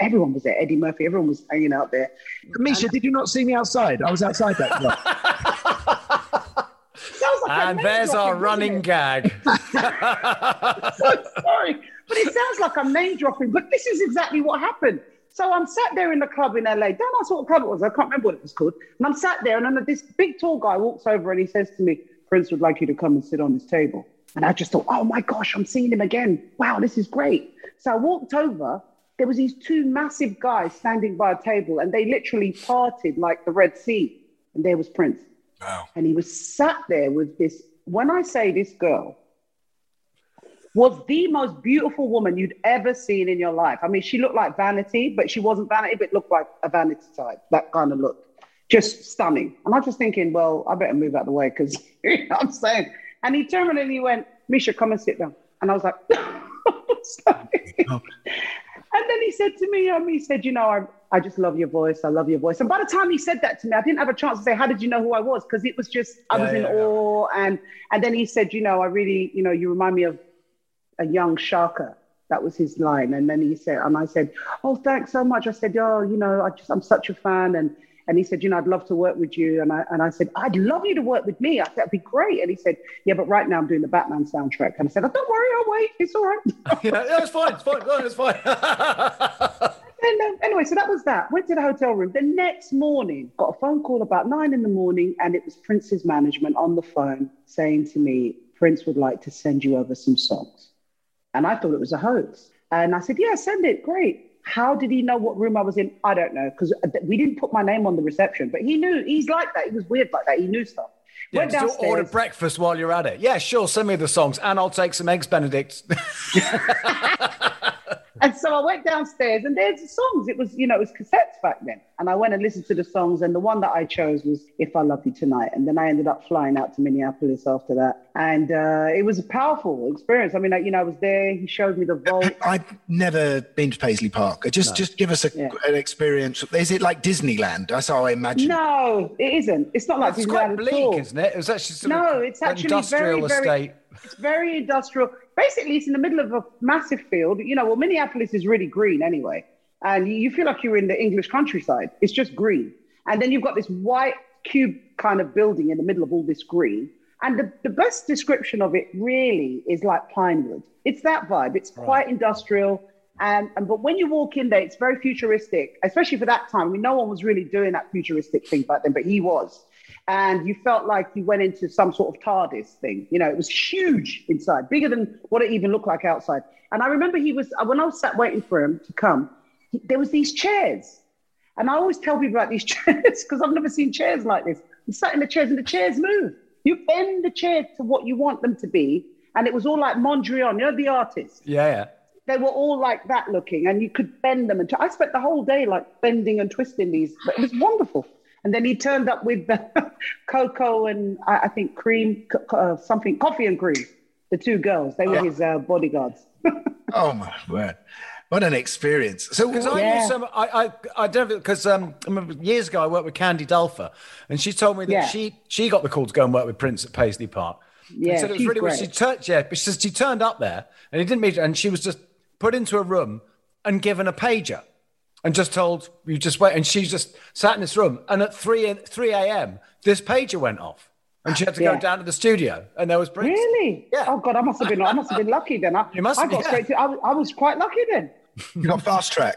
everyone was there, Eddie Murphy, everyone was hanging out there. Misha, did you not see me outside? I was outside that club. Like and there's our running gag. So sorry. But it sounds like I'm name dropping, but this is exactly what happened. So I'm sat there in the club in LA. Don't ask what club it was. I can't remember what it was called. And I'm sat there, and then this big tall guy walks over and he says to me, Prince would like you to come and sit on his table. And I just thought, oh my gosh, I'm seeing him again. Wow, this is great. So I walked over. There was these two massive guys standing by a table, and they literally parted like the Red Sea. And there was Prince. Wow. And he was sat there with this, when I say this girl, was the most beautiful woman you'd ever seen in your life. I mean, she looked like Vanity, but she wasn't Vanity, but looked like a Vanity type, that kind of look. Just stunning. And I'm just thinking, well, I better move out of the way because, you know what I'm saying? And he turned and he went, Misha, come and sit down. And I was like, and then he said to me, he said, you know, I just love your voice. I love your voice. And by the time he said that to me, I didn't have a chance to say, how did you know who I was? Because it was just, I was in awe. And then he said, you know, I really, you know, you remind me of a young Shaka. That was his line. And then he said, and I said, oh, thanks so much. I said, oh, you know, I'm such a fan. And he said, you know, I'd love to work with you. And I said, I'd love you to work with me. I said, that'd be great. And he said, yeah, but right now I'm doing the Batman soundtrack. And I said, oh, don't worry, I'll wait. It's all right. Yeah, it's fine. It's fine. It's fine. And anyway, so that was that. Went to the hotel room. The next morning, got a phone call about 9 a.m, and it was Prince's management on the phone saying to me, Prince would like to send you over some songs. And I thought it was a hoax. And I said, yeah, send it. Great. How did he know what room I was in? I don't know, because we didn't put my name on the reception, but he knew. He's like that. He was weird like that. He knew stuff. Yeah, just order breakfast while you're at it. Yeah, sure. Send me the songs and I'll take some eggs Benedict. And so I went downstairs and there's the songs. It was, you know, it was cassettes back then. And I went and listened to the songs. And the one that I chose was If I Love You Tonight. And then I ended up flying out to Minneapolis after that. And it was a powerful experience. I mean, like, you know, I was there. He showed me the vault. I've never been to Paisley Park. Just give us an experience. Is it like Disneyland? That's how I imagine. No, it isn't. It's not like Disneyland. It's quite bleak, isn't it? It's actually industrial very, very estate. It's very industrial. Basically, it's in the middle of a massive field. You know, well, Minneapolis is really green anyway. And you feel like you're in the English countryside. It's just green. And then you've got this white cube kind of building in the middle of all this green. And the best description of it really is like Pinewood. It's that vibe. It's quite industrial. But when you walk in there, it's very futuristic, especially for that time. I mean, no one was really doing that futuristic thing back then, but he was. And you felt like you went into some sort of TARDIS thing. You know, it was huge inside, bigger than what it even looked like outside. And I remember when I was sat waiting for him to come, there was these chairs. And I always tell people about these chairs because I've never seen chairs like this. You sat in the chairs and the chairs move. You bend the chairs to what you want them to be. And it was all like Mondrian, you know, the artist. Yeah, yeah. They were all like that looking and you could bend them. And I spent the whole day like bending and twisting these, but it was wonderful. And then he turned up with cocoa and I think cream, something, coffee and cream. The two girls, they were his bodyguards. Oh my word! What an experience! So because years ago I worked with Candy Dulfer, and she told me that she got the call to go and work with Prince at Paisley Park. Yeah, so it was really great. She turned up there and he didn't meet her, and she was just put into a room and given a pager. And just told, you just wait. And she just sat in this room. And at 3 a.m., this pager went off. and she had to go down to the studio, and there was Prince. Really? Yeah. Oh God, I must have been lucky then. I was quite lucky then. You got fast track.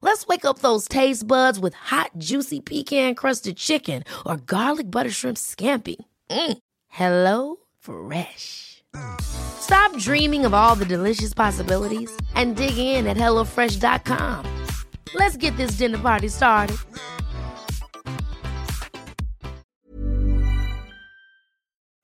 Let's wake up those taste buds with hot, juicy pecan-crusted chicken or garlic butter shrimp scampi. Hello Fresh. Stop dreaming of all the delicious possibilities and dig in at HelloFresh.com. Let's get this dinner party started.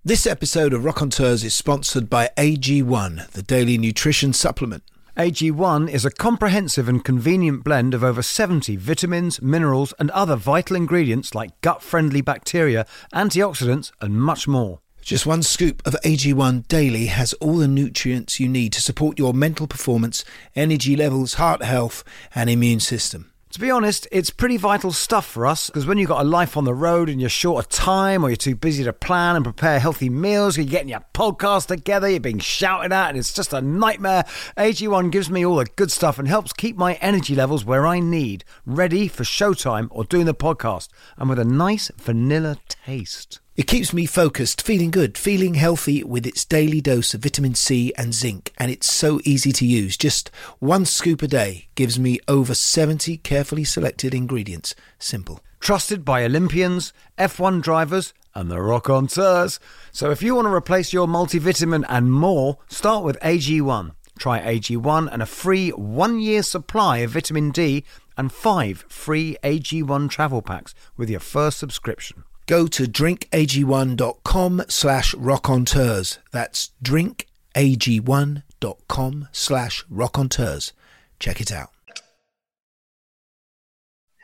This episode of Rock on Tours is sponsored by AG1, the daily nutrition supplement. AG1 is a comprehensive and convenient blend of over 70 vitamins, minerals and other vital ingredients like gut-friendly bacteria, antioxidants and much more. Just one scoop of AG1 daily has all the nutrients you need to support your mental performance, energy levels, heart health and immune system. To be honest, it's pretty vital stuff for us, because when you've got a life on the road and you're short of time, or you're too busy to plan and prepare healthy meals, you're getting your podcast together, you're being shouted at, and it's just a nightmare. AG1 gives me all the good stuff and helps keep my energy levels where I need, ready for showtime or doing the podcast, and with a nice vanilla taste. It keeps me focused, feeling good, feeling healthy with its daily dose of vitamin C and zinc, and it's so easy to use. Just one scoop a day gives me over 70 carefully selected ingredients. Simple. Trusted by Olympians, F1 drivers, and the Rock on Tours. So if you want to replace your multivitamin and more, start with AG1. Try AG1 and a free 1-year supply of vitamin D and 5 free AG1 travel packs with your first subscription. Go to drinkag1.com/rockontours. That's drinkag1.com/rockontours. Check it out.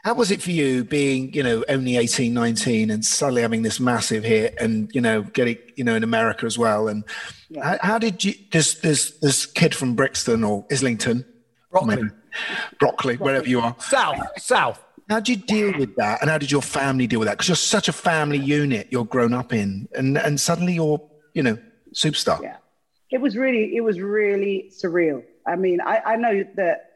How was it for you being, only 18, 19 and suddenly having this massive hit and, getting, in America as well? And how did you, this kid from Brixton or Islington, Brockley, wherever you are. South. How did you deal with that, and how did your family deal with that? Because you're such a family unit you're grown up in, and suddenly you're, superstar. Yeah, it was really surreal. I mean, I know that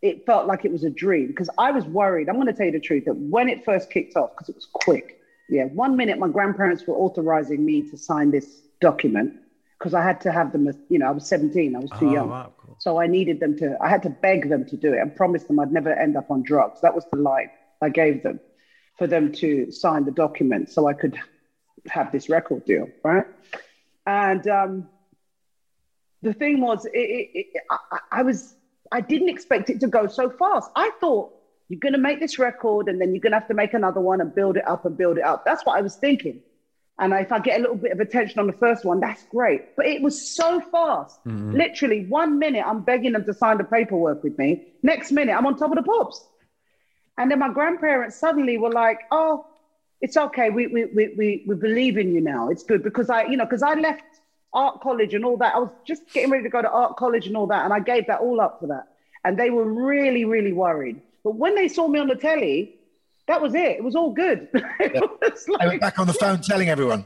it felt like it was a dream, because I was worried. I'm going to tell you the truth, that when it first kicked off, because it was quick. Yeah, 1 minute my grandparents were authorizing me to sign this document because I had to have them. I was 17. I was too young. Wow. So I needed them to, I had to beg them to do it and promise them I'd never end up on drugs. That was the line I gave them, for them to sign the document so I could have this record deal, right? And the thing was, I didn't expect it to go so fast. I thought, you're going to make this record and then you're going to have to make another one and build it up. That's what I was thinking. And if I get a little bit of attention on the first one, that's great. But it was so fast. Mm-hmm. Literally 1 minute, I'm begging them to sign the paperwork with me. Next minute, I'm on top of the pops. And then my grandparents suddenly were like, oh, it's okay. We believe in you now. It's good. Because I left art college and all that. I was just getting ready to go to art college and all that. And I gave that all up for that. And they were really, really worried. But when they saw me on the telly, that was it. It was all good. I went back on the phone telling everyone.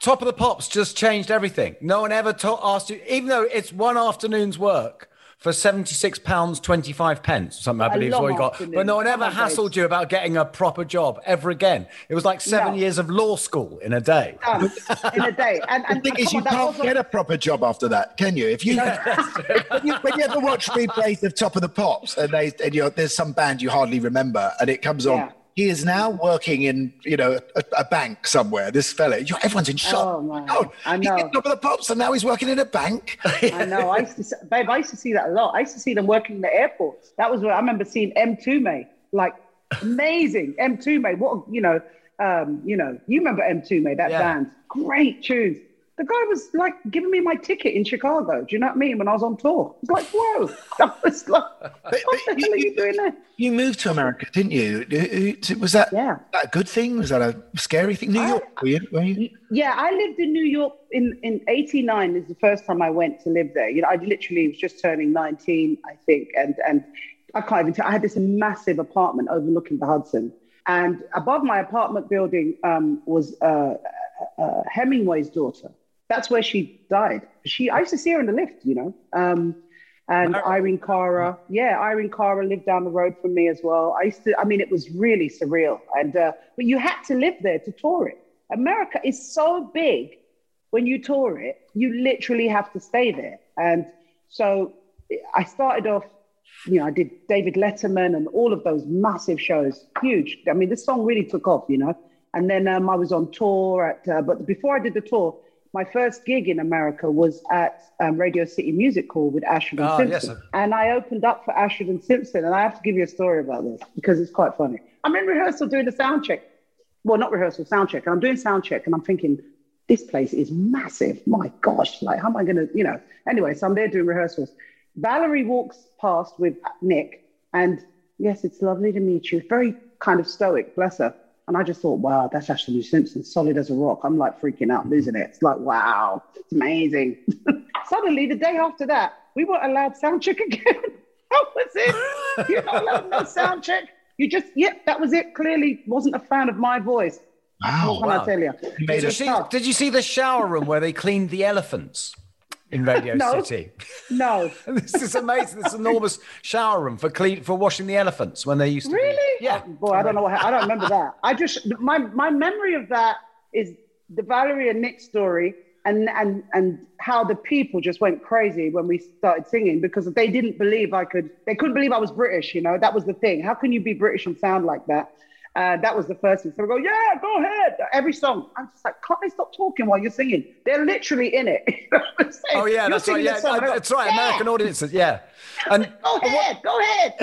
Top of the Pops just changed everything. No one ever asked you, even though it's one afternoon's work for £76.25, something I believe is what you got. But no one ever hassled you about getting a proper job ever again. It was like 7 years of law school in a day. In a day. And the thing is, you can't get a proper job after that, can you? If you, when you ever watch replays of Top of the Pops and there's some band you hardly remember and it comes on, he is now working in, a bank somewhere, this fella. Everyone's in shock. Oh, my God. I know. He's at Top of the Pops and now he's working in a bank. I know. I used to see that a lot. I used to see them working in the airports. That was where I remember seeing M2May. Like, amazing. M2May. What, you remember M2May, that band. Great tunes. The guy was like giving me my ticket in Chicago. Do you know what I mean? When I was on tour, I was like, "Whoa!" I was like, "What the hell are you doing there?" You moved to America, didn't you? Was that that a good thing? Was that a scary thing? New York, were you? Yeah, I lived in New York in '89. Is the first time I went to live there. You know, I literally was just turning 19, I think, and I can't even tell. I had this massive apartment overlooking the Hudson, and above my apartment building was Hemingway's daughter. That's where she died. I used to see her in the lift, you know. And Irene Cara, Irene Cara lived down the road from me as well. It was really surreal. And but you had to live there to tour it. America is so big. When you tour it, you literally have to stay there. And so I started off, you know, I did David Letterman and all of those massive shows, huge. I mean, this song really took off, you know. And then I was on tour but before I did the tour, my first gig in America was at Radio City Music Hall with Ashford and Simpson. Yes, and I opened up for Ashford and Simpson. And I have to give you a story about this because it's quite funny. I'm in rehearsal doing the sound check. Well, not rehearsal, sound check. And I'm doing sound check and I'm thinking, this place is massive. My gosh, like, how am I going to, you know? Anyway, so I'm there doing rehearsals. Valerie walks past with Nick and, yes, it's lovely to meet you. Very kind of stoic, bless her. And I just thought, wow, that's Ashton Simpson, solid as a rock. I'm like freaking out, losing it. It's like, wow, it's amazing. Suddenly, the day after that, we weren't allowed sound check again. That was it. You're not allowed no sound check. You just, that was it. Clearly wasn't a fan of my voice. Wow. What can I tell you? Did you see the shower room where they cleaned the elephants? In Radio City. No. This is amazing. This enormous shower room for washing the elephants when they used to. Really? Yeah. Oh, boy, I don't know. I don't remember that. I just my memory of that is the Valerie and Nick story and how the people just went crazy when we started singing because they didn't believe they couldn't believe I was British, you know. That was the thing. How can you be British and sound like that? That was the first thing. So we go, yeah, go ahead. Every song. I'm just like, can't they stop talking while you're singing? They're literally in it. Oh, yeah, that's right. Yeah, that's right. American audiences, yeah. And go ahead.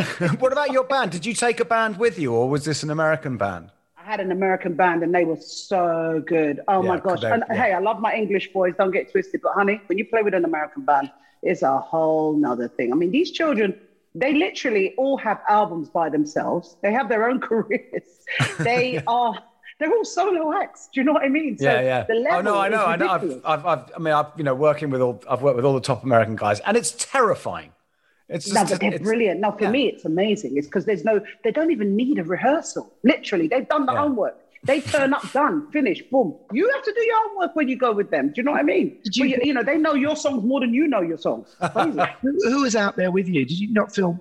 What about your band? Did you take a band with you or was this an American band? I had an American band and they were so good. Oh, my gosh. Hey, I love my English boys. Don't get twisted. But, honey, when you play with an American band, it's a whole nother thing. I mean, these children... They literally all have albums by themselves. They have their own careers. They they're all solo acts. Do you know what I mean? So the level I know. I've worked with all the top American guys, and it's terrifying. It's just, but they're brilliant. No, for me, it's amazing. It's because they don't even need a rehearsal. Literally, they've done the homework. They turn up, done, finished, boom. You have to do your own work when you go with them. Do you know what I mean? You know, they know your songs more than you know your songs. Who was out there with you? Did you not feel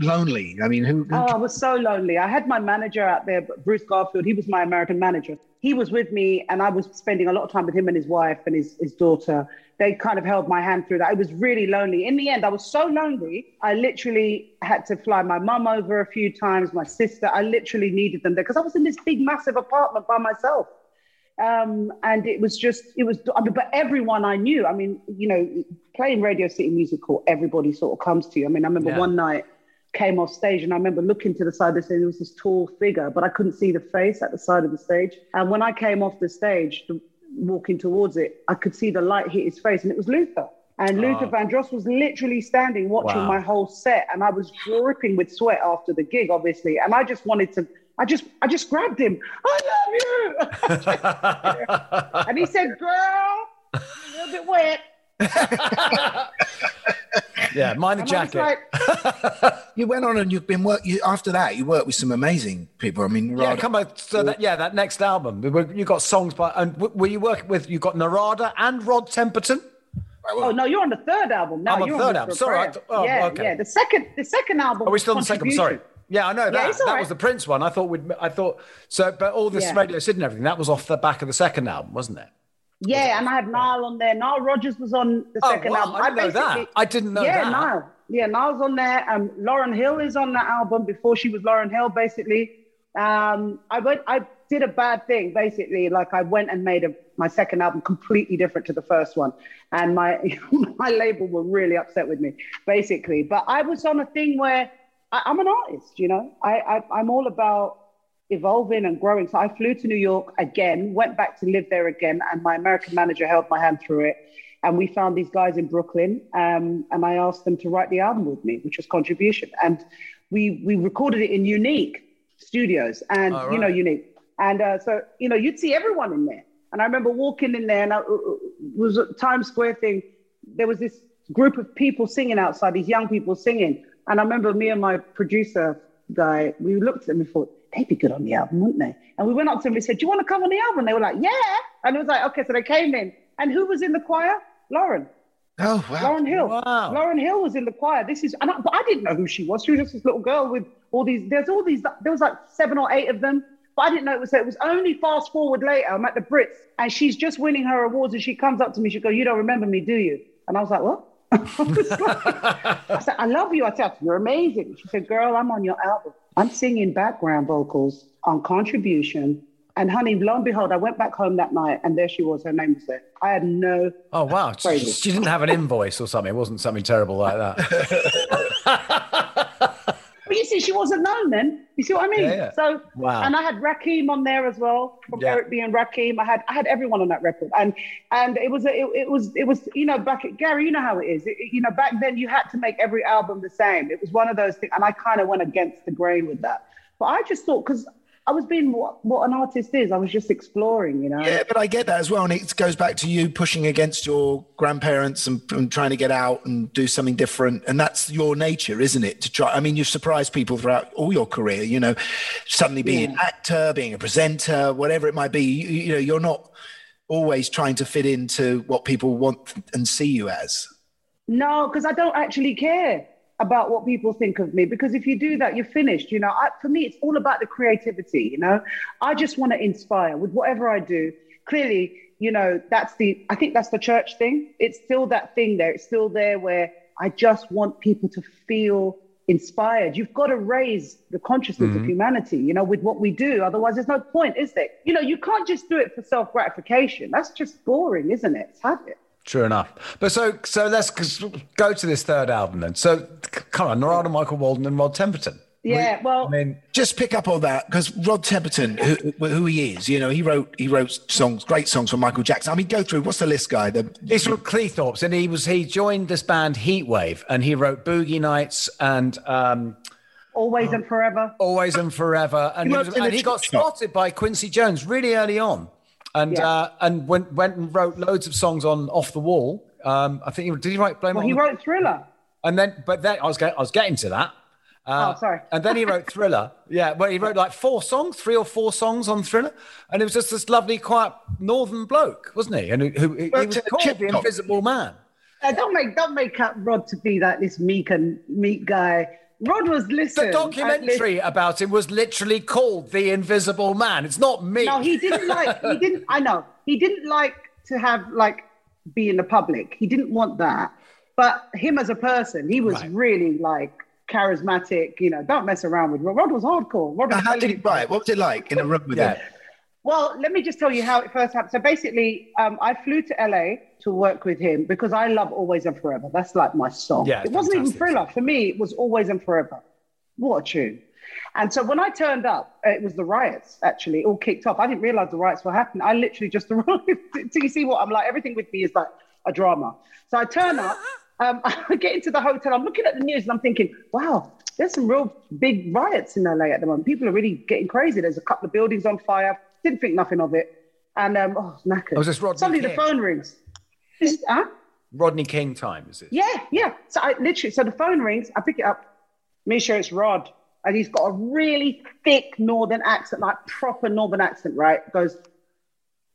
lonely? I mean, who? I was so lonely. I had my manager out there, Bruce Garfield. He was my American manager. He was with me, and I was spending a lot of time with him and his wife and his daughter. They kind of held my hand through that. It was really lonely. In the end, I was so lonely, I literally had to fly my mum over a few times, my sister. I literally needed them there because I was in this big, massive apartment by myself. And but everyone I knew, I mean, you know, playing Radio City Music Hall, everybody sort of comes to you. I mean, I remember one night, came off stage and I remember looking to the side of the stage, there was this tall figure, but I couldn't see the face at the side of the stage. And when I came off the stage, walking towards it, I could see the light hit his face and it was Luther. And Luther Vandross was literally standing watching my whole set. And I was dripping with sweat after the gig, obviously. And I just wanted to, I just grabbed him. I love you. And he said, girl, a little bit wet. Yeah, mind the jacket. Like, you went on and you've been after that, you worked with some amazing people. I mean, Narada. Yeah, come on. So that next album, you got songs by, and were you working with, you got Narada and Rod Temperton? Oh, no, you're on the third album now. I'm on the third album. Sorry. The second album. Are we still on the second? Sorry. Yeah, I know that. Yeah, that was the Prince one. But all this Radio City and everything, that was off the back of the second album, wasn't it? Yeah, and I had Nile on there. Nile Rodgers was on the second album. I didn't know that. I didn't know that. Nile's on there. Lauryn Hill is on that album before she was Lauryn Hill, basically. I did a bad thing, basically. Like, I went and made my second album completely different to the first one. And my label were really upset with me, basically. But I was on a thing where I'm an artist, you know. I'm all about... evolving and growing. So I flew to New York again, went back to live there again, and my American manager held my hand through it. And we found these guys in Brooklyn, and I asked them to write the album with me, which was Contribution. And we recorded it in Unique Studios, and you know, Unique. And so, you know, you'd see everyone in there. And I remember walking in there, and it was a Times Square thing. There was this group of people singing outside, these young people singing. And I remember me and my producer guy, we looked at them and thought, they'd be good on the album, wouldn't they? And we went up to them and we said, do you want to come on the album? And they were like, yeah. And it was like, okay, so they came in. And who was in the choir? Lauren. Oh, wow. Lauren Hill. Wow. Lauren Hill was in the choir. This is, and I didn't know who she was. She was just this little girl with all these, there was like 7 or 8 of them. But I didn't know it was only fast forward later. I'm at the Brits and she's just winning her awards and she comes up to me. She goes, you don't remember me, do you? And I was like, what? I said, I love you. I said, you're amazing. She said, girl, I'm on your album. I'm singing background vocals on Contribution. And honey, lo and behold, I went back home that night and there she was. Her name was there. I had no... Oh, wow. She didn't have an invoice or something. It wasn't something terrible like that. But you see, she wasn't known then. You see what I mean? Yeah, yeah. So, wow. And I had Rakim on there as well. From Eric B and Rakim. I had everyone on that record. And it was, you know, back at Gary, you know how it is. Back then you had to make every album the same. It was one of those things. And I kind of went against the grain with that. But I just thought, because... I was being what an artist is. I was just exploring, you know. Yeah, but I get that as well. And it goes back to you pushing against your grandparents and trying to get out and do something different. And that's your nature, isn't it? To try. I mean, you've surprised people throughout all your career, you know, suddenly being an actor, being a presenter, whatever it might be. You know, you're not always trying to fit into what people want and see you as. No, because I don't actually care about what people think of me, because if you do that, you're finished. You know, for me, it's all about the creativity. You know, I just want to inspire with whatever I do. Clearly, you know, I think that's the church thing. It's still that thing there. It's still there where I just want people to feel inspired. You've got to raise the consciousness of humanity, you know, with what we do. Otherwise, there's no point, is there? You know, you can't just do it for self-gratification. That's just boring, isn't it? It's habit. True enough. But so let's go to this third album then. So come on, Narada Michael Walden and Rod Temperton. Yeah, well, I mean, just pick up on that, because Rod Temperton, who he is, you know, he wrote songs, great songs for Michael Jackson. I mean, go through. What's the list, Guy? It's from Cleethorpes, and he joined this band Heatwave, and he wrote Boogie Nights and Always and Forever, and he got spotted by Quincy Jones really early on. And and went and wrote loads of songs on Off the Wall. I think he write Blame. Well, he wrote Thriller. And then I was getting to that. Sorry. And then he wrote Thriller. Yeah, well, he wrote like 3 or 4 songs on Thriller, and it was just this lovely, quiet northern bloke, wasn't he? And who he was called the Invisible Man. Don't make up Rod to be like this meek guy. Rod was listening. The documentary about him was literally called The Invisible Man. It's not me. No, he didn't like. I know he didn't like to have be in the public. He didn't want that. But him as a person, he was really charismatic. You know, don't mess around with Rod. Rod was hardcore. Rod was how did he write? What was it like in a room with him? Well, let me just tell you how it first happened. So basically, I flew to LA to work with him because I love Always and Forever. That's like my song. Yeah, it wasn't even Thriller. For me, it was Always and Forever. What a tune. And so when I turned up, it was the riots, actually. It all kicked off. I didn't realize the riots were happening. I literally just arrived. So you see what I'm like? Everything with me is like a drama. So I turn up. I get into the hotel. I'm looking at the news and I'm thinking, wow, there's some real big riots in LA at the moment. People are really getting crazy. There's a couple of buildings on fire. Didn't think nothing of it. And, knackered. Was this Rodney King? Suddenly the phone rings. Rodney King time, is it? Yeah. So so the phone rings. I pick it up. Misha, it's Rod. And he's got a really thick northern accent, like proper northern accent, right? Goes,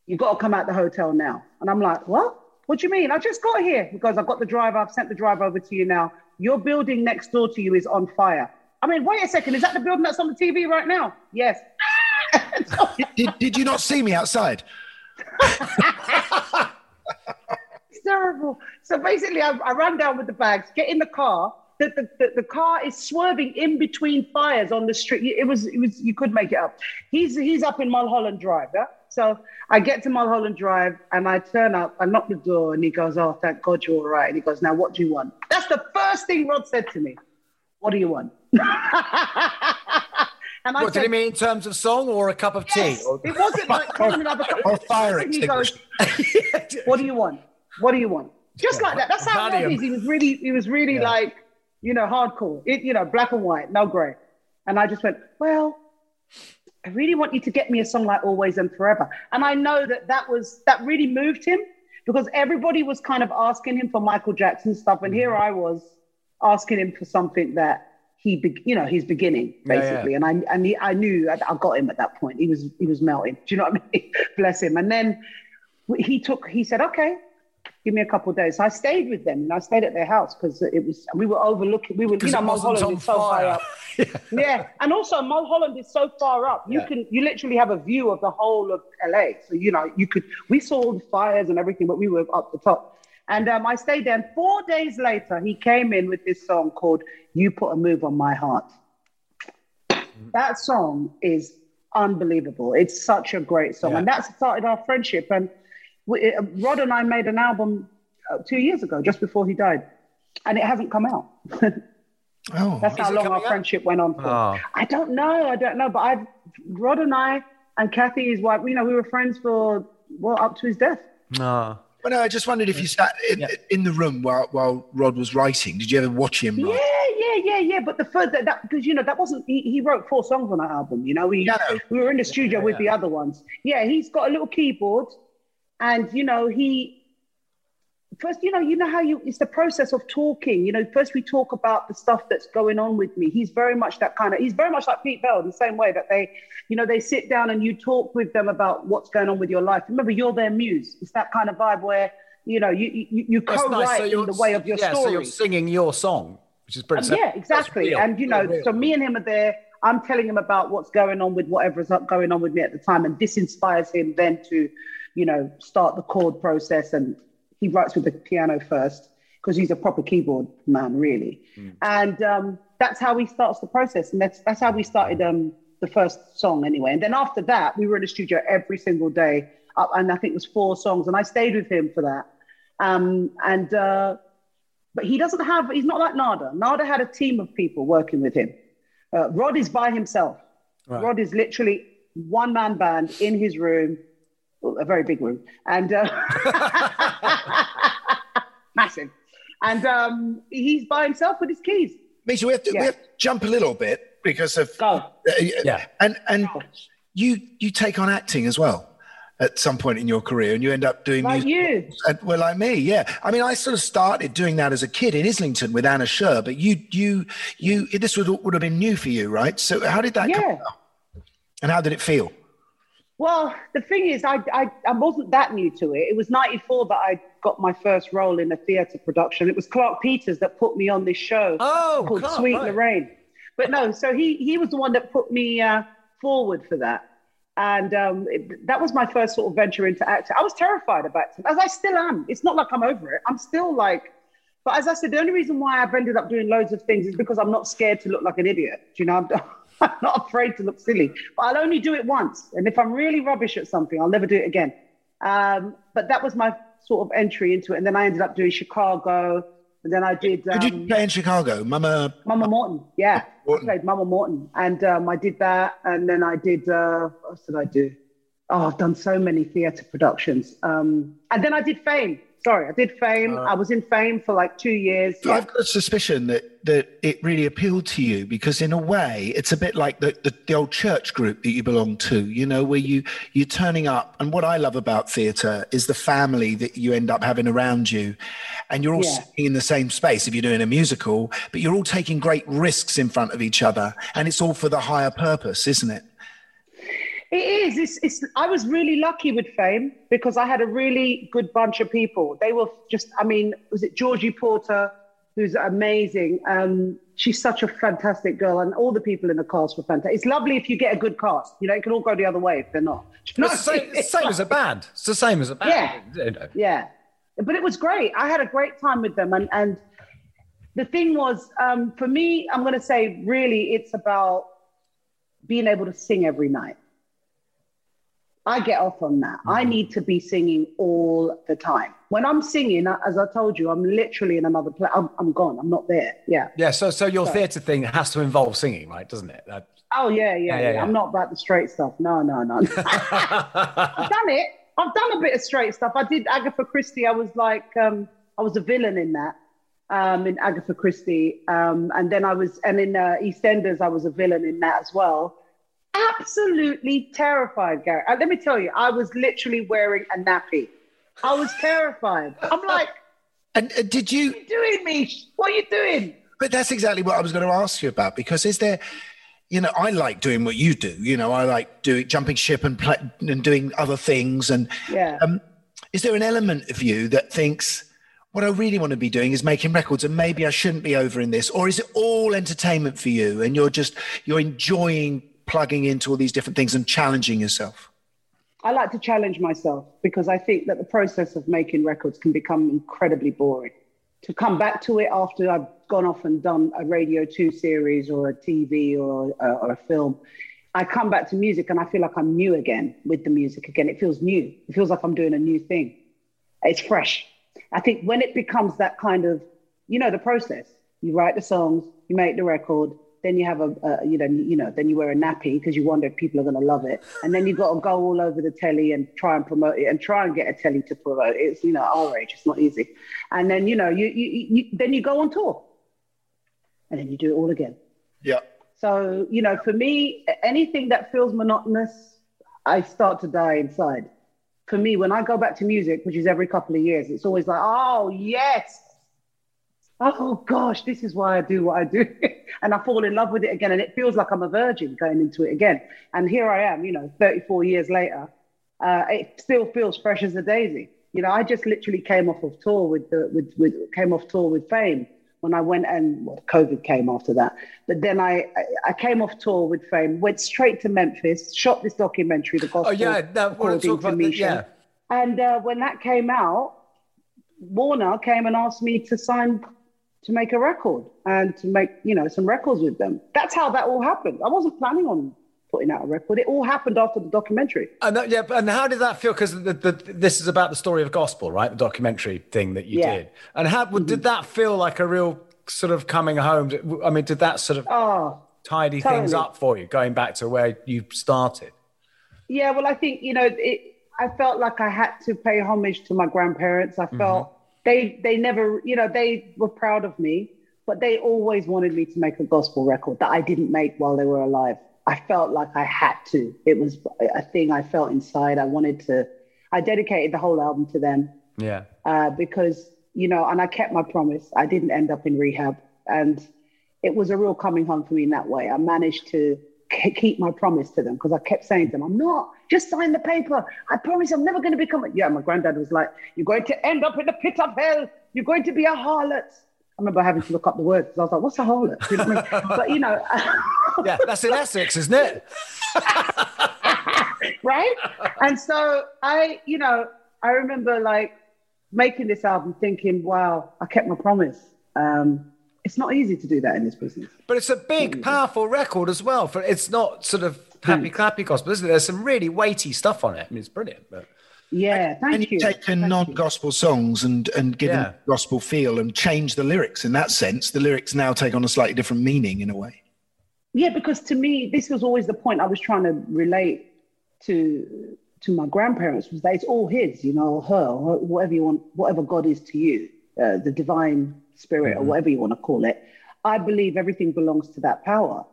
you've got to come out the hotel now. And I'm like, what? What do you mean? I just got here. He goes, I've got the driver. I've sent the driver over to you now. Your building next door to you is on fire. I mean, wait a second. Is that the building that's on the TV right now? Yes. Did you not see me outside? It's terrible. So basically, I ran down with the bags, get in the car. The car is swerving in between fires on the street. It was you could make it up. He's up in Mulholland Drive. Yeah? So I get to Mulholland Drive and I turn up, I knock the door, and he goes, oh, thank God you're all right. And he goes, now what do you want? That's the first thing Rod said to me. What do you want? And what did it mean in terms of song or a cup of tea? Or, it wasn't like, come on and have a cup of tea. Fire extinguisher. What do you want? What do you want? Just like that. That's how it is. He was really like, you know, hardcore. It, you know, black and white, no grey. And I just went, well, I really want you to get me a song like Always and Forever. And I know that really moved him, because everybody was kind of asking him for Michael Jackson stuff. And here I was asking him for something that he's beginning, basically. Yeah, yeah. And I knew I got him at that point. He was melting. Do you know what I mean? Bless him. And then he said, okay, give me a couple of days. So I stayed with them, and I stayed at their house because we were overlooking. We were, you know, Mulholland is so high up. Yeah. And also Mulholland is so far up. You literally have a view of the whole of LA. So, you know, we saw all the fires and everything, but we were up the top. And I stayed there, and 4 days later, he came in with this song called You Put a Move on My Heart. That song is unbelievable. It's such a great song. Yeah. And that started our friendship. And Rod and I made an album 2 years ago, just before he died. And it hasn't come out. Oh, that's how long our friendship went on for. Oh. I don't know. But Rod and I and Kathy, his wife, you know, we were friends for, well, up to his death. No. Well, no, I just wondered if you sat in the room while Rod was writing. Did you ever watch him write? Yeah. But the first, because, you know, that wasn't, he wrote 4 songs on that album, you know. We were in the studio with the other ones. Yeah, he's got a little keyboard. And, you know, it's the process of talking. You know, first we talk about the stuff that's going on with me. He's very much he's very much like Pete Bell, in the same way that they, you know, they sit down and you talk with them about what's going on with your life. Remember, you're their muse. It's that kind of vibe where, you know, you co-write in the way of your story. So you're singing your song, which is pretty simple. Yeah, exactly. And, you know, so me and him are there. I'm telling him about what's going on with whatever's going on with me at the time. And this inspires him then to, you know, start the chord process. And he writes with the piano first, because he's a proper keyboard man, really. Mm. And that's how he starts the process. And that's how we started the first song, anyway. And then after that, we were in the studio every single day. And I think it was 4 songs. And I stayed with him for that. But he's not like Narada. Narada had a team of people working with him. Rod is by himself. Right. Rod is literally one-man band in his room, a very big room, and massive, and he's by himself with his keys. Misha, we have to jump a little bit because of and you take on acting as well at some point in your career, and you end up doing like me. Yeah, I mean, I sort of started doing that as a kid in Islington with Anna Sher, but you this would have been new for you, right? So how did that come about, and how did it feel? Well, the thing is, I wasn't that new to it. It was 94 that I got my first role in a theatre production. It was Clark Peters that put me on this show called Sweet Lorraine. But no, so he was the one that put me forward for that. And that was my first sort of venture into acting. I was terrified of acting, as I still am. It's not like I'm over it. I'm still like... But as I said, the only reason why I've ended up doing loads of things is because I'm not scared to look like an idiot. Do you know what I'm doing? I'm not afraid to look silly, but I'll only do it once. And if I'm really rubbish at something, I'll never do it again. But that was my sort of entry into it. And then I ended up doing Chicago. And then I did... Did you play in Chicago? Mama Morton, yeah. Morton. I played Mama Morton. And I did that. And then I did... what else did I do? Oh, I've done so many theatre productions. And then I did Fame. Sorry, I did Fame. I was in Fame for like 2 years. I've got a suspicion that it really appealed to you, because in a way, it's a bit like the old church group that you belong to, you know, where you're turning up. And what I love about theatre is the family that you end up having around you. And you're all sitting in the same space if you're doing a musical, but you're all taking great risks in front of each other. And it's all for the higher purpose, isn't it? It is. I was really lucky with Fame because I had a really good bunch of people. They were just, I mean, was it Georgie Porter, who's amazing? She's such a fantastic girl, and all the people in the cast were fantastic. It's lovely if you get a good cast. You know, it can all go the other way if they're not. It's the same as a band. Yeah, you know. Yeah. But it was great. I had a great time with them. And the thing was, for me, I'm going to say, really, it's about being able to sing every night. I get off on that. I need to be singing all the time. When I'm singing, as I told you, I'm literally in another place. I'm gone. I'm not there. Yeah. Yeah. So your theatre thing has to involve singing, right? Doesn't it? Oh, yeah. I'm not about the straight stuff. No. I've done it. I've done a bit of straight stuff. I did Agatha Christie. I was like, I was a villain in that, in Agatha Christie. And then I was, and in EastEnders, I was a villain in that as well. Absolutely terrified, Gary. Let me tell you, I was literally wearing a nappy. I was terrified. I'm like, and did you? What are you doing, Mish? What are you doing? But that's exactly what I was going to ask you about, because is there, you know, I like doing what you do. You know, I like doing jumping ship and doing other things. And yeah. Is there an element of you that thinks, what I really want to be doing is making records, and maybe I shouldn't be over in this? Or is it all entertainment for you, and you're enjoying plugging into all these different things and challenging yourself? I like to challenge myself, because I think that the process of making records can become incredibly boring. To come back to it after I've gone off and done a Radio 2 series or a TV or a film, I come back to music and I feel like I'm new again with the music again. It feels new. It feels like I'm doing a new thing. It's fresh. I think when it becomes that kind of, you know, the process, you write the songs, you make the record, then you have then you wear a nappy because you wonder if people are going to love it. And then you've got to go all over the telly and try and promote it and try and get a telly to promote it. It's, you know, our age, it's not easy. And then, you know, then you go on tour and then you do it all again. Yeah. So, you know, for me, anything that feels monotonous, I start to die inside. For me, when I go back to music, which is every couple of years, it's always like, oh, yes. Oh, gosh, this is why I do what I do. And I fall in love with it again. And it feels like I'm a virgin going into it again. And here I am, you know, 34 years later. It still feels fresh as a daisy. You know, I just literally came off of tour with Fame when I went, and COVID came after that. But then I came off tour with Fame, went straight to Memphis, shot this documentary, The Gospel. Oh, yeah, that was talking about Misha. Yeah. And when that came out, Warner came and asked me to sign to make a record and to make, you know, some records with them. That's how that all happened. I wasn't planning on putting out a record. It all happened after the documentary. And how did that feel? Because this is about the story of gospel, right? The documentary thing that you did. And how did that feel like a real sort of coming home? I mean, did that sort of tidy things up for you, going back to where you started? Yeah, well, I think, you know, I felt like I had to pay homage to my grandparents. I felt... They never, you know, they were proud of me, but they always wanted me to make a gospel record that I didn't make while they were alive. I felt like I had to. It was a thing I felt inside. I dedicated the whole album to them. Yeah. Because, you know, and I kept my promise. I didn't end up in rehab. And it was a real coming home for me in that way. I managed to keep my promise to them, because I kept saying to them, I'm not, just sign the paper. I promise I'm never going to become my granddad was like, you're going to end up in the pit of hell. You're going to be a harlot. I remember having to look up the word, because I was like, what's a harlot? You know what I mean? But, you know. Yeah, that's in Essex, isn't it? Right? And so I remember, like, making this album thinking, wow, I kept my promise. It's not easy to do that in this business. But it's a big, powerful record as well. It's not sort of happy-clappy gospel, isn't it? There's some really weighty stuff on it. I mean, it's brilliant. But... Yeah, thank you. And you've taken non-gospel songs and given gospel feel and changed the lyrics. In that sense, the lyrics now take on a slightly different meaning in a way. Yeah, because to me, this was always the point I was trying to relate to my grandparents, was that it's all his, you know, or her, or whatever you want, whatever God is to you, the divine... spirit or whatever you want to call it. I believe everything belongs to that power.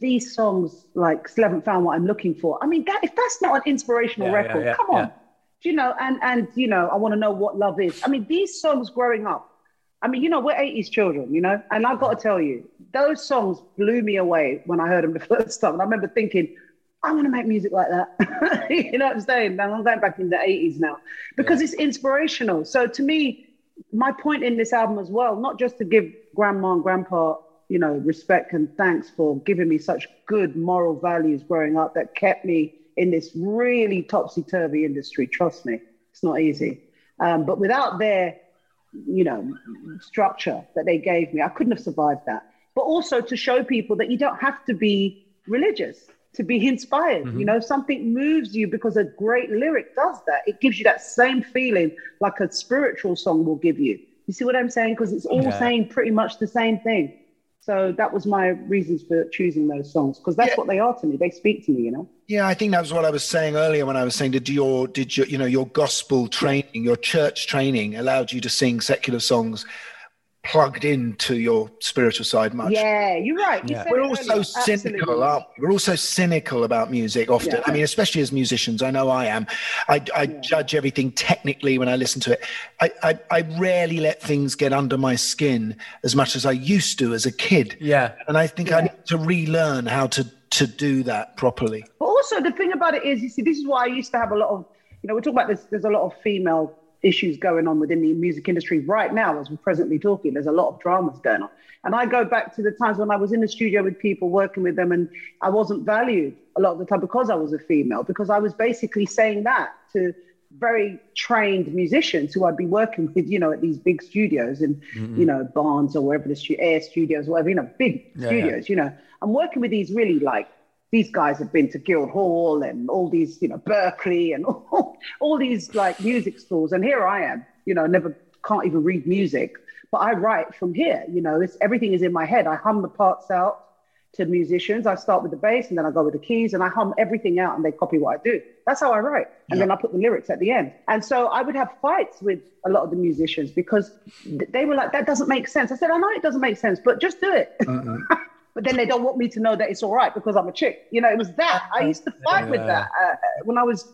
These songs like Still Haven't Found What I'm Looking For, I mean, if that's not an inspirational record, come on. Do you know, and you know, I Want to Know What Love Is. I mean, these songs growing up, I mean, you know, we're 80s children, you know, and I've got to tell you, those songs blew me away when I heard them the first time. And I remember thinking, I want to make music like that. You know what I'm saying? And I'm going back in the 80s now, because it's inspirational. So to me, my point in this album as well, not just to give grandma and grandpa, you know, respect and thanks for giving me such good moral values growing up that kept me in this really topsy-turvy industry. Trust me, it's not easy. But without their, you know, structure that they gave me, I couldn't have survived that. But also to show people that you don't have to be religious to be inspired. You know, something moves you because a great lyric does that. It gives you that same feeling like a spiritual song will give you. You see what I'm saying? Because it's all saying pretty much the same thing. So that was my reasons for choosing those songs, because that's what they are to me. They speak to me, you know? Yeah, I think that was what I was saying earlier when I was saying, did your you know, your gospel training, your church training allowed you to sing secular songs plugged into your spiritual side much? Yeah, you're right. You We're also cynical, aren't we? We're also cynical about music often. Yeah. I mean, especially as musicians, I know I am. I judge everything technically when I listen to it. I rarely let things get under my skin as much as I used to as a kid. Yeah. And I think I need to relearn how to do that properly. But also the thing about it is, you see, this is why I used to have a lot of, you know, we talk about this, there's a lot of female issues going on within the music industry right now, as we're presently talking. There's a lot of dramas going on. And I go back to the times when I was in the studio with people, working with them, and I wasn't valued a lot of the time because I was a female, because I was basically saying that to very trained musicians who I'd be working with, you know, at these big studios and, you know, Barnes or wherever, the Air Studios, whatever, you know, big studios, you know. I'm working with these really, like, these guys have been to Guildhall and all these, you know, Berkeley and all these like music schools. And here I am, you know, can't even read music, but I write from here. You know, everything is in my head. I hum the parts out to musicians. I start with the bass and then I go with the keys and I hum everything out and they copy what I do. That's how I write. And then I put the lyrics at the end. And so I would have fights with a lot of the musicians because they were like, that doesn't make sense. I said, I know it doesn't make sense, but just do it. But then they don't want me to know that it's all right because I'm a chick. You know, it was that. I used to fight with that. When I was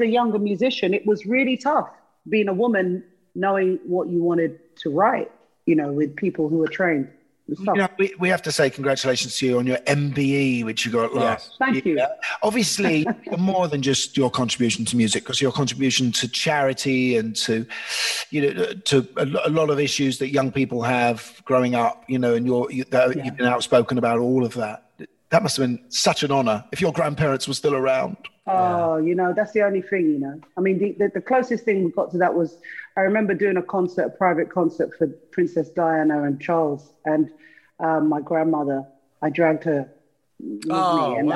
a younger musician, it was really tough being a woman, knowing what you wanted to write, you know, with people who were trained. You know, we have to say congratulations to you on your MBE, which you got last year. Thank you. Obviously, more than just your contribution to music, because your contribution to charity and to, you know, to a lot of issues that young people have growing up, you know, and you've been outspoken about all of that. That must have been such an honor if your grandparents were still around. Oh, you know, that's the only thing, you know. I mean, the closest thing we got to that was, I remember doing a private concert for Princess Diana and Charles, and my grandmother, I dragged her with me. And,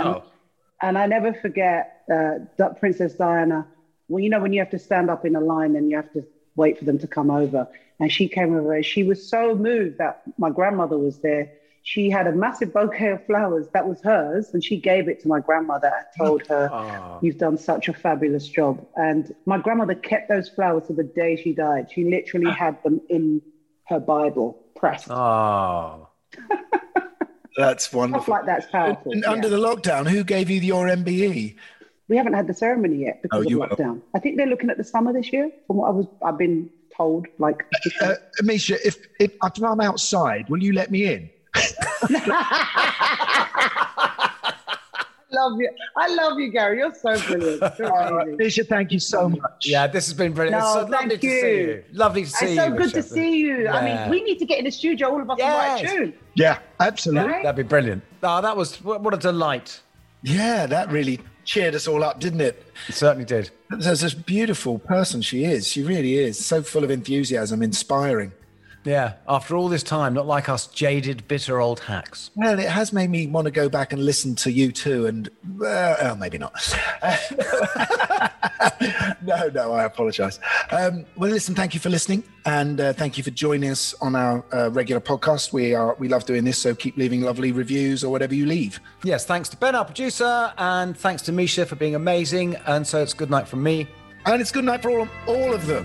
and I never forget that Princess Diana, well, you know, when you have to stand up in a line and you have to wait for them to come over. And she came over and she was so moved that my grandmother was there. She had a massive bouquet of flowers that was hers, and she gave it to my grandmother and told her, you've done such a fabulous job. And my grandmother kept those flowers to the day she died. She literally had them in her Bible pressed. Oh, that's wonderful. Stuff like that's powerful. And under the lockdown, who gave you your MBE? We haven't had the ceremony yet because of lockdown. I think they're looking at the summer this year, from what I've been told. Like, Misha, if I'm outside, will you let me in? I love you, Gary. You're so brilliant. Misha, thank you so much. Yeah, this has been brilliant. It's so lovely to see you. Lovely to see you. It's so good to see you. Yeah. I mean, we need to get in the studio, all of us, and write a tune. Yeah, absolutely. Right? That'd be brilliant. Oh, that was what a delight. Yeah, that really cheered us all up, didn't it? It certainly did. There's this beautiful person she is. She really is. So full of enthusiasm, inspiring. Yeah, after all this time, not like us jaded, bitter old hacks. Well, it has made me want to go back and listen to you two and... oh, maybe not. No, I apologise. Well, listen, thank you for listening and thank you for joining us on our regular podcast. We love doing this, so keep leaving lovely reviews or whatever you leave. Yes, thanks to Ben, our producer, and thanks to Misha for being amazing. And so it's good night from me. And it's good night for all of them.